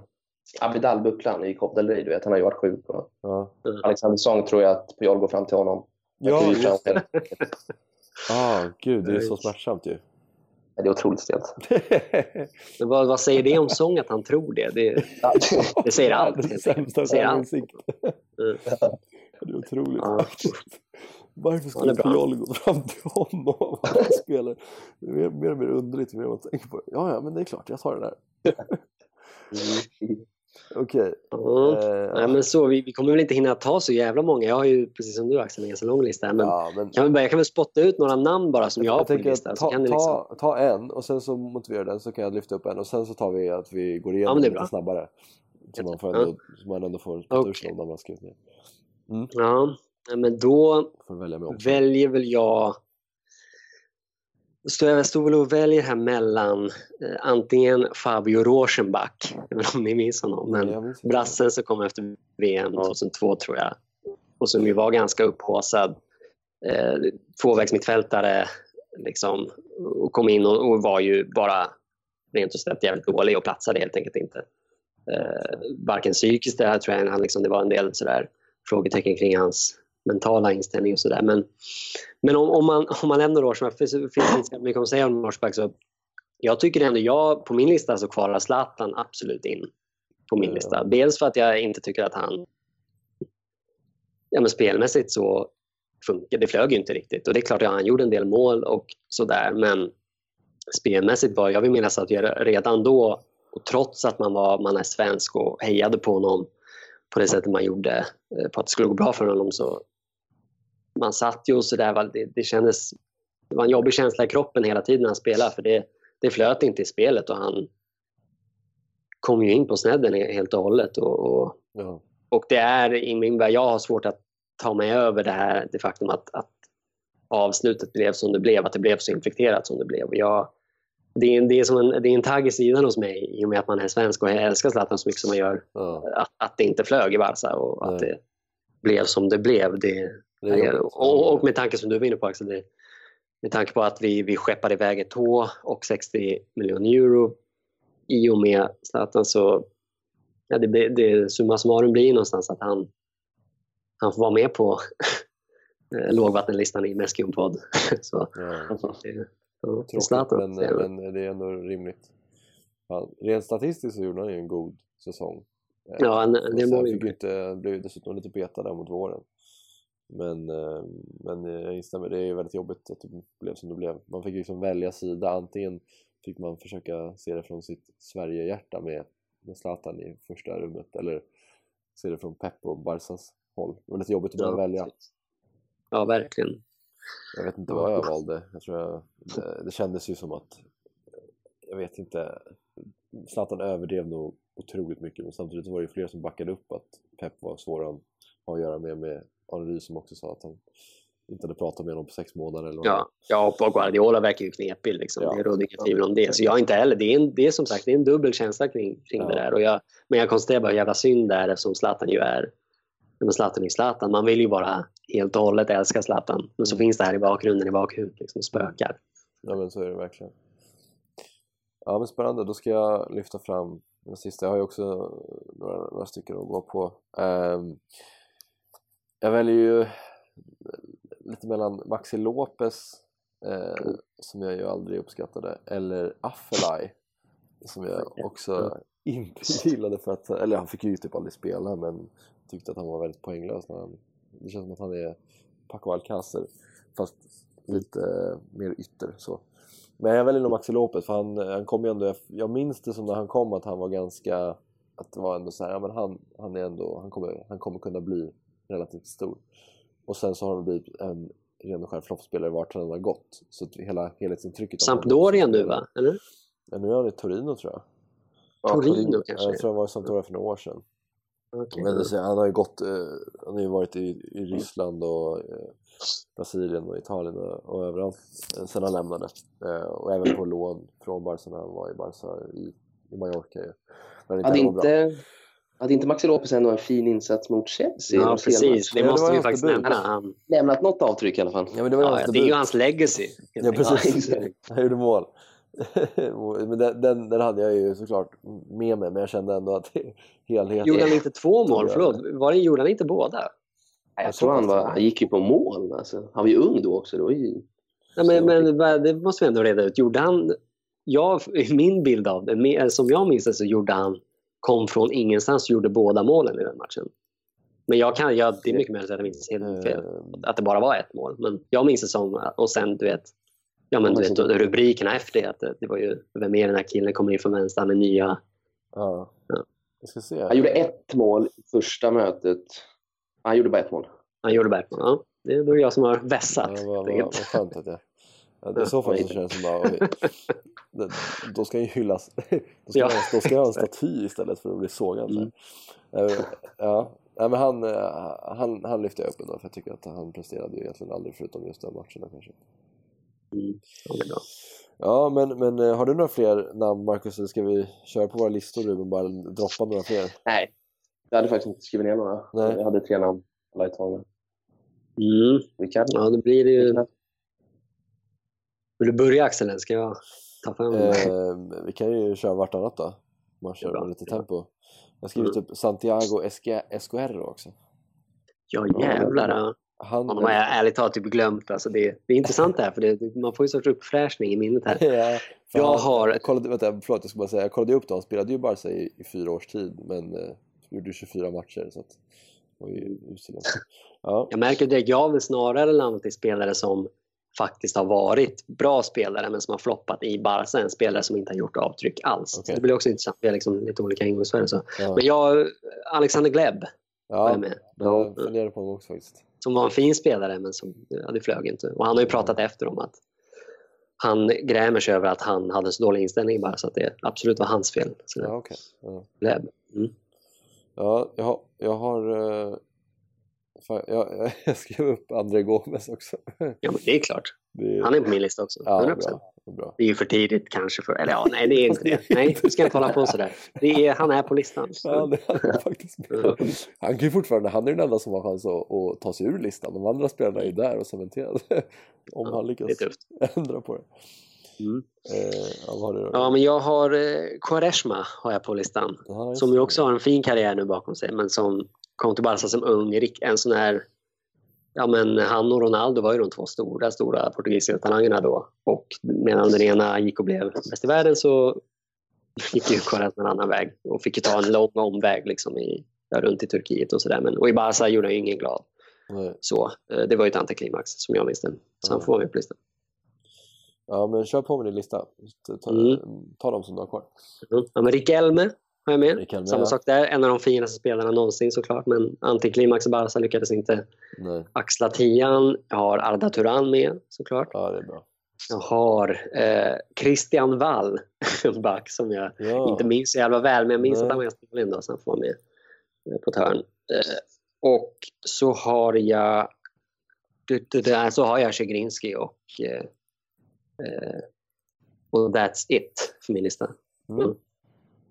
Abidal-bucklan i Cop del Rey, du vet, han har ju varit sjuk och... ja. Alexander Song tror jag att Puyol går fram till honom. Ja, just det. Ah, gud, det är så smärtsamt ju. Ja, det är otroligt stelt. vad, vad säger det om Song att han tror det? Det, det säger allt. Det säger allt. Det är otroligt. Ja. Varför skulle Puyol gå fram till honom? Spelar? Det är mer, mer och mer underligt ju mer man tänker på det. Ja, ja, men det är klart, jag tar det där. Mm. Okej. Okay. Mm. Uh, men så vi, vi kommer väl inte hinna ta så jävla många. Jag har ju precis som du, Axel, en ganska lång lista, men, ja, men kan vi börja, kan vi spotta ut några namn bara som jag, jag har på listan, ta, så kan ta, liksom... ta en och sen så motiverar den, så kan jag lyfta upp en och sen så tar vi att vi går igenom, ja, lite bra. Snabbare. Så man får ändå, ja. man ändå får spotta okay. ut dem man skrivit ner. Mm. Ja, men då väljer väl jag Så jag stod väl och väljer här mellan eh, antingen Fabio Rosenbach, även om ni minns honom, men ja, brassen som kom efter V M tjugohundratvå tror jag, och som ju var ganska upphåsad eh, tvåvägsmittfältare liksom, och kom in och, och var ju bara rent och slätt jävligt dålig och platsade helt enkelt inte, eh, varken psykiskt det här tror jag, han liksom, det var en del sådär frågetecken kring hans mentala inställning och sådär, men, men om, om, man, om man lämnar Rosenbach, finns det inte mycket att säga om Rosenbach, så jag tycker ändå, jag på min lista så kvalar Zlatan absolut in på min lista, dels för att jag inte tycker att han, ja, men spelmässigt så funkar det, flög ju inte riktigt, och det är klart att han gjorde en del mål och sådär, men spelmässigt var, jag vill minnas att jag redan då, och trots att man var man är svensk och hejade på honom på det sättet man gjorde, på att det skulle gå bra för honom, så man satt ju och sådär, det, det kändes, det var en jobbig känsla i kroppen hela tiden när han spelade, för det, det flöt inte i spelet och han kom ju in på snedden helt och hållet och, och, ja. Och det är i min värld, jag har svårt att ta mig över det här, det faktum att, att avslutet blev som det blev, att det blev så infekterat som det blev. Jag, det, är, det, är som en, det är en tagg i sidan hos mig i och med att man är svensk och älskar Zlatan så mycket som man gör, ja. att, att det inte flög i Barca och ja. att det blev som det blev. Det, det och, och med tanke som du var inne på Axel, det, med tanke på att vi, vi skeppade iväg ett tå och sextio miljoner euro i och med Zlatan, så ja, det, det summa summarum blir någonstans att han, han får vara med på lågvattenlistan i Messi-podd. Så ja. det, ja, tråkigt, Zlatan, men, det. men det är ändå rimligt. Ja, rent statistiskt så gjorde han ju en god säsong. Ja, en, en, det fick ju inte, blev dessutom lite beta där mot våren. Men, men jag instämmer, det är väldigt jobbigt att det blev som det blev. Man fick liksom välja sida, antingen fick man försöka se det från sitt Sverige-hjärta med, med Zlatan i första rummet, eller se det från Pep och Barsas håll. Det var lite jobbigt att börja ja, välja. Ja, verkligen. Jag vet inte vad jag valde. Jag tror jag, det, det kändes ju som att, jag vet inte, Zlatan överdrev nog otroligt mycket, men samtidigt var det ju fler som backade upp att Pep var svår att ha att göra med, med Henry som också sa att han inte hade pratat med honom på sex månader eller ja, ja, och Guardiola verkar ju knepig liksom. ja. Det råder inga tvivel om det. Så jag inte heller, det är, en, det är som sagt, det är en dubbel känsla kring, kring ja. det där. Och jag, men jag konstaterar bara jävla synd där, eftersom Zlatan ju är men Zlatan är Zlatan. Man vill ju bara helt och hållet älska Zlatan. Men så finns det här i bakgrunden, i bakhuvudet liksom, spökar. Ja, men så är det verkligen. Ja, men spännande. Då ska jag lyfta fram den sista. Jag har ju också några, några stycken att gå på. Um, jag väljer ju lite mellan Maxi Lopez eh, som jag ju aldrig uppskattade, eller Affelay som jag också inte gillade för att, eller han fick ju typ aldrig spela, men tyckte att han var väldigt poänglös när han, det känns som att han är Paco Alcácer fast lite eh, mer ytter så. Men jag väljer nog Maxi Lopez för han, han kom ju ändå, jag minns det som när han kom att han var ganska, att det var ändå så här, ja men han, han är ändå, han kommer, han kommer kunna bli relativt stor. Och sen så har han blivit en ren och skär floppspelare vart han har gått. Så hela helhetsintrycket. Sampdoria nu va? Eller? Ja, nu är han i Torino tror jag. Torino, ja, Torino kanske? Jag tror han var i Sampdoria för några år sedan. Okay. Men så, han har ju gått, eh, han har ju varit i, i Ryssland och eh, Brasilien och Italien och, och överallt eh, sen han lämnade. Eh, och även på lån från Barca när han var i Barca i, i Mallorca. Men inte, inte... Hade inte Maxi Lopez ändå en fin insats mot Chelsea? Ja, precis. Det måste vi faktiskt nämna. Han lämnat något avtryck i alla fall. Ja, men det var ja, hans det är ju hans legacy. Ja, precis. Han gjorde mål. Men den, den, den hade jag ju såklart med mig, men jag kände ändå att helheten... Gjorde han inte två mål? Förlåt, var det, gjorde han inte båda? Jag, jag tror han, var, han gick ju på mål. Alltså. Han var ju ung då också. Då ju... Ja, men, men det måste vi ändå reda ut. Gjorde han... Jag, min bild av det, som jag minns det, så gjorde han... kom från ingenstans, gjorde båda målen i den matchen. Men jag kan, jag, det är mycket mer att jag minns helt fel, att det bara var ett mål. Men jag minns det som, och sen du vet, ja men du vet, rubrikerna efter det, att det var ju, vem är den här killen, kommer in från vänster, han är nya. Ja. Ja. Jag ska se. Han gjorde ett mål i första mötet. Han gjorde bara ett mål. Han gjorde bara ett mål, ja. Det är nog jag som har vässat. Ja, vad, vad, vad skönt att jag... Ja, det är så faktiskt känns som bara, okay. Då ska han hyllas. Då ska, ja. han, då ska han ha en staty istället för att bli sågad. Mm. Ja. Ja, men han, han, han lyfte jag upp ändå, för jag tycker att han presterade ju egentligen aldrig förutom just den matchen kanske. Mm. Ja, men, men har du några fler namn, Marcus? Ska vi köra på våra listor, Ruben? Bara droppa några fler? Nej, jag hade faktiskt inte skrivit ner några. Nej. Jag hade tre namn alla i taget. Mm. Vi kan. Ja, det blir det ju... Vill du börja, Axel? Ska jag ta fram? Eh, vi kan ju köra vartannat då. Man kör bra, med lite tempo. Ja. Jag skriver mm. typ Santiago Esquerro också. Ja, jävlar. Ja. Han, man har jag ärligt talat typ glömt. Alltså det, det är intressant det här, för det, man får ju sorts uppfräschning i minnet här. Ja, jag har... Jag kollade, vänta, förlåt, jag ska bara säga. Jag kollade upp det. Han spelade ju bara sig i, i fyra års tid, men eh, gjorde tjugofyra matcher, så att det var ju usilat. Ja. Jag märker att jag väl snarare landat i spelare som faktiskt har varit bra spelare men som har floppat i Barca, en spelare som inte har gjort avtryck alls. Okay. Det blir också intressant, det är liksom lite olika ingångsvärden så. Ja. Men jag, Alexander Gleb ja, var jag med. Ja, jag funderar på också faktiskt. Som var en fin spelare men som ja, det flög inte. Och han har ju pratat efter om att han grämer sig över att han hade så dålig inställning bara, så att det absolut var hans fel. Så ja, okay. Ja. Mm. Ja, jag har, jag har uh, fan, jag, jag skrev upp André Gomes också. Ja, men det är klart. Det är... Han är på min lista också. Ja, bra, bra. Det är ju för tidigt kanske för, eller ja, nej det är inte det. Nej, du ska inte hålla på sådär. Det är, han är på listan. Ja, han, är faktiskt han kan ju fortfarande, han är den enda som har chans att, att ta sig ur listan. De andra spelarna är där och cementerade. Om ja, han lyckas ändra på det. Mm. Eh, ja, det ja, men jag har eh, Quaresma har jag på listan. Aha, som ju också har en fin karriär nu bakom sig, men som kom till Barca som ung, en sån här. Ja, men han och Ronaldo var ju de två stora, stora portugisiska talangerna då. Och medan den ena gick och blev bäst i världen så gick ju Quaresma en annan väg. Och fick ju ta en lång omväg liksom i, ja, runt i Turkiet och sådär. Och i Barca gjorde han ju ingen glad. Nej. Så det var ju ett antiklimax som jag minns den. Så han får vara med på listan. Ja, men kör på med din lista. Ta, mm. ta dem som du har kvar. Mm. Ja, men Riquelme har jag med. Riquelme, samma ja. sak där. En av de finaste spelarna någonsin såklart. Men antiklimax och Barca lyckades inte. Nej. Axla tian. Jag har Arda Turan med såklart. Ja, det är bra. Jag har eh, Christian Wall back som jag ja. inte minns så jävla väl. Men jag minns Nej. att han var jävla blind så han får med på törn. Eh, och så har jag så har jag Chegrinski och eh, Uh, och that's it för min lista. Mm. Mm.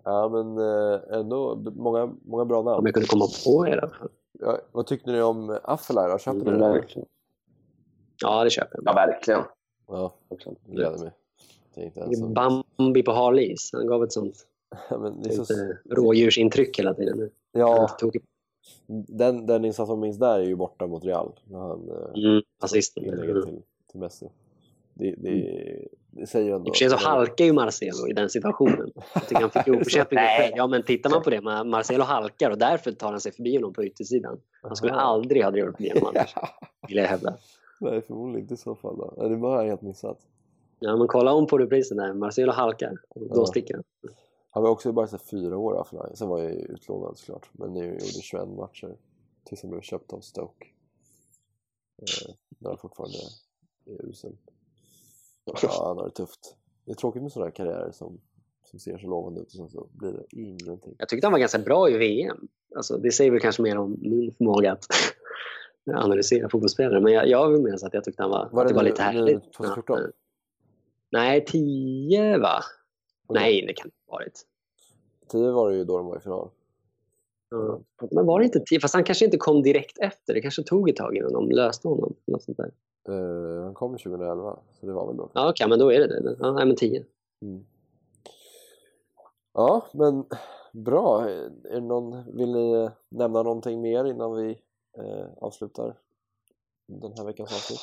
Ja, men uh, ändå många, många bra namn. Om jag kunde komma på er då. Ja, vad tyckte ni om Affelar? Köpte mm, du det? Ja, det köper jag. Ja, verkligen. Ja, det gläder mig. Alltså. Bambi på Harleys. Han gav ett sånt men det är ett, så... rådjursintryck hela tiden. Ja. Tog... Den, den insats som minns där är ju borta mot Real. När han mm, assisten. Inlägget till, till Messi. Det, det, det säger ändå. Det så halkar ju Marcelo i den situationen. Jag tycker han fick oförsättning. Ja, men tittar man på det, Marcelo halkar och därför tar han sig förbi honom på yttersidan. Han skulle aldrig ha drivit förbi honom annars, vill jag hävda. Nej, förmodligen i så fall då. Det var helt missat. Ja, men kolla om på reprisen där. Marcelo halkar, då ja. sticker han. Han var också bara så fyra år affär. Sen var jag utlånad såklart. Men nu gjorde tjugoett matcher tills han blev köpt av Stoke. Eh, där han fortfarande är usel. Ja, han har det tufft. Det är tråkigt med sådana här karriärer som, som ser så lovande ut och sen så blir det ingenting. Jag tyckte han var ganska bra i V M. Alltså, det säger väl kanske mer om min förmåga att analysera fotbollsspelare. Men jag, jag vill med så att jag tyckte han var, var, det det var nu, lite härligt. tjugohundrafjorton? Ja. Nej, tio va? Okay. Nej, det kan inte ha varit. tio var det ju då de var i final. Ja. Men var det inte tio? Fast han kanske inte kom direkt efter. Det kanske tog ett tag innan de löste honom. Något sånt där. Uh, han kom tjugohundraelva, så det var väl då. Ja, okej, okay, men då är det det. Ja, nej, men tio. Mm. Ja, men bra. Är någon, vill ni nämna någonting mer innan vi eh, avslutar den här veckans avsnitt?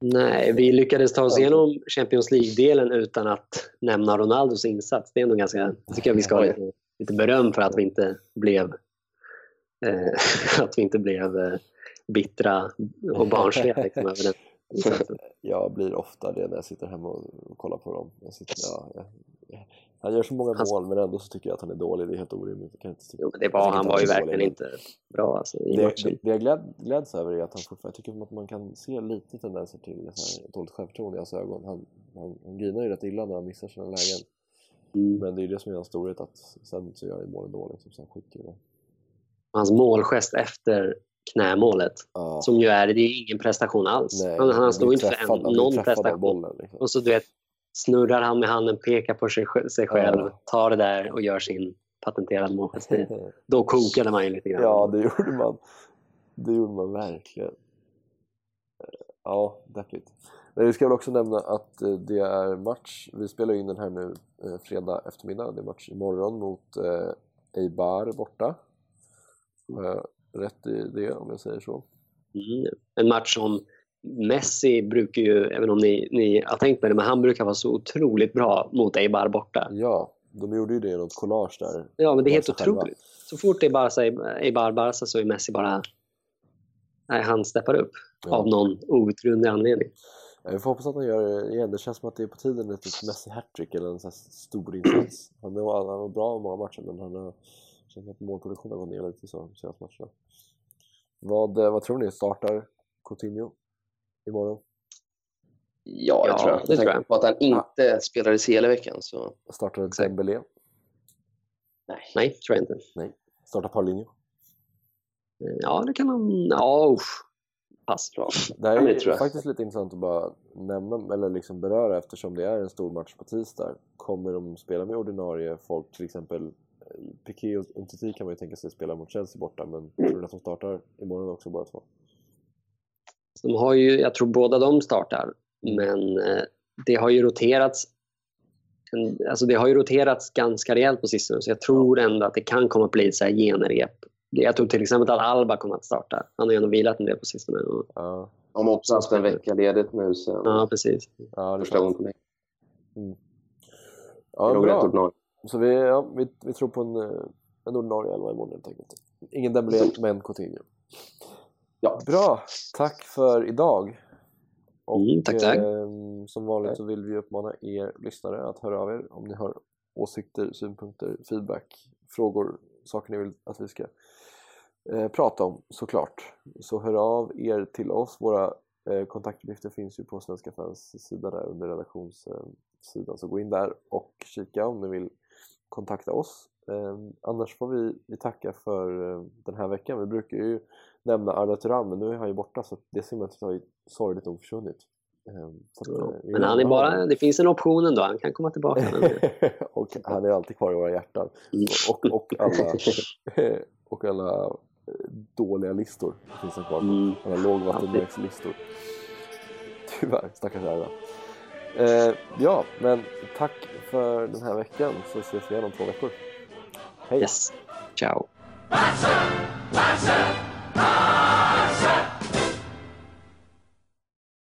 Nej, vi lyckades ta oss igenom Champions League-delen utan att nämna Ronaldos insats. Det är nog ganska, tycker jag vi ska ha lite, lite beröm för att vi inte blev eh, att vi inte blev eh, bittra och barnsliga liksom, över den. Jag blir ofta det när jag sitter hemma och kollar på dem. Jag sitter, ja, jag, jag, han gör så många han... mål men ändå så tycker jag att han är dålig. Det är helt orimligt. Jag kan inte, jo, men det var, jag han var ju verkligen inte bra alltså, i det, matchen. Det, det jag gläd, gläds över är att han fortfarande, jag tycker att man kan se lite tendenser till så här, dåligt självförtroende i hans ögon. Han, han, han grinar ju rätt illa när han missar sina lägen. Mm. Men det är ju det som är hans storhet att sen så gör han målen dåligt som sen skickar det. Hans målgest efter knämålet ah. som ju är, det är ingen prestation alls. Nej, han han står inte för en, någon prestation bollen, liksom. Och så du vet, snurrar han med handen, pekar på sig, sig själv ah. tar det där och gör sin patenterade målgest. Då kokade man ju lite grann. Ja, det gjorde man. Det gjorde man verkligen. Ja, deppigt. Men vi ska väl också nämna att det är match. Vi spelar in den här nu fredag eftermiddag. Det är match imorgon mot Eibar borta. Mm. Rätt i det om jag säger så. Mm. En match som Messi brukar ju, även om ni, ni har tänkt med det, men han brukar vara så otroligt bra mot Eibar borta. Ja, de gjorde ju det i något collage där. Ja, men det är helt otroligt. Själva. Så fort Eibar Barca så är Messi bara, nej, han steppar upp. ja. Av någon outgrundlig anledning. Ja, vi får hoppas att han gör det igen. Det känns som att det är på tiden ett typ Messi hattrick eller en sån stor insats. Han var bra i många matcher, men han känns att målproduktionen går ner lite så senaste matcherna. Vad, vad tror ni? Startar Coutinho imorgon? Ja, jag ja, tror jag. Det jag tror jag. På att han inte ja. spelade sig hela veckan. Så... Startade Dembélé? Nej. Nej, tror jag inte. Nej. Startar Paulinho? Ja, det kan han... Ja, usch. Pass bra. Det här är ja, det faktiskt lite intressant att bara nämna eller liksom beröra, eftersom det är en stor match på tisdag. Kommer de spela med ordinarie folk? Till exempel Piqué och Umtiti kan man ju tänka sig spela mot Chelsea borta, men tror du att de startar imorgon också bara två? De har ju, jag tror båda de startar, men det har ju roterats alltså det har ju roterats ganska rejält på sistone, så jag tror ändå att det kan komma att bli så här genrep. Jag tror till exempel att Alba kommer att starta. Han har ju ändå vilat en del på sistone. Ja. De har också haft en vecka ledigt nu sen. Ja, precis. Ja, det förstår inte mig. Mm. Ja, det bra. Bra. Så vi, ja, vi, vi tror på en, en ordinarie elva i månaden, tänker jag. Ingen Dembélé, men Coutinho. Ja. Bra, tack för idag. Och mm, tack, tack. Eh, som vanligt så vill vi uppmana er lyssnare att höra av er om ni har åsikter, synpunkter, feedback, frågor, saker ni vill att vi ska eh, prata om, såklart. Så hör av er till oss. Våra eh, kontaktuppgifter finns ju på Svenska Fans sida där under redaktionssidan, så gå in där och kika om ni vill kontakta oss. Eh, annars får vi, vi tacka för eh, den här veckan. Vi brukar ju nämna Arda Turan, men nu är han ju borta, så det simmet har ju sorgligt nog försvunnit. Men han är bara, det finns en option ändå, han kan komma tillbaka. Och han är alltid kvar i våra hjärtan och, och, alla, och alla dåliga listor finns han kvar på. Mm. Alla lågvattenmärkslistor. Tyvärr, stackars här. Eh, ja, men tack för den här veckan, så ses vi igen om två veckor. Hej. Yes. Ciao. Barca, Barca, Barca.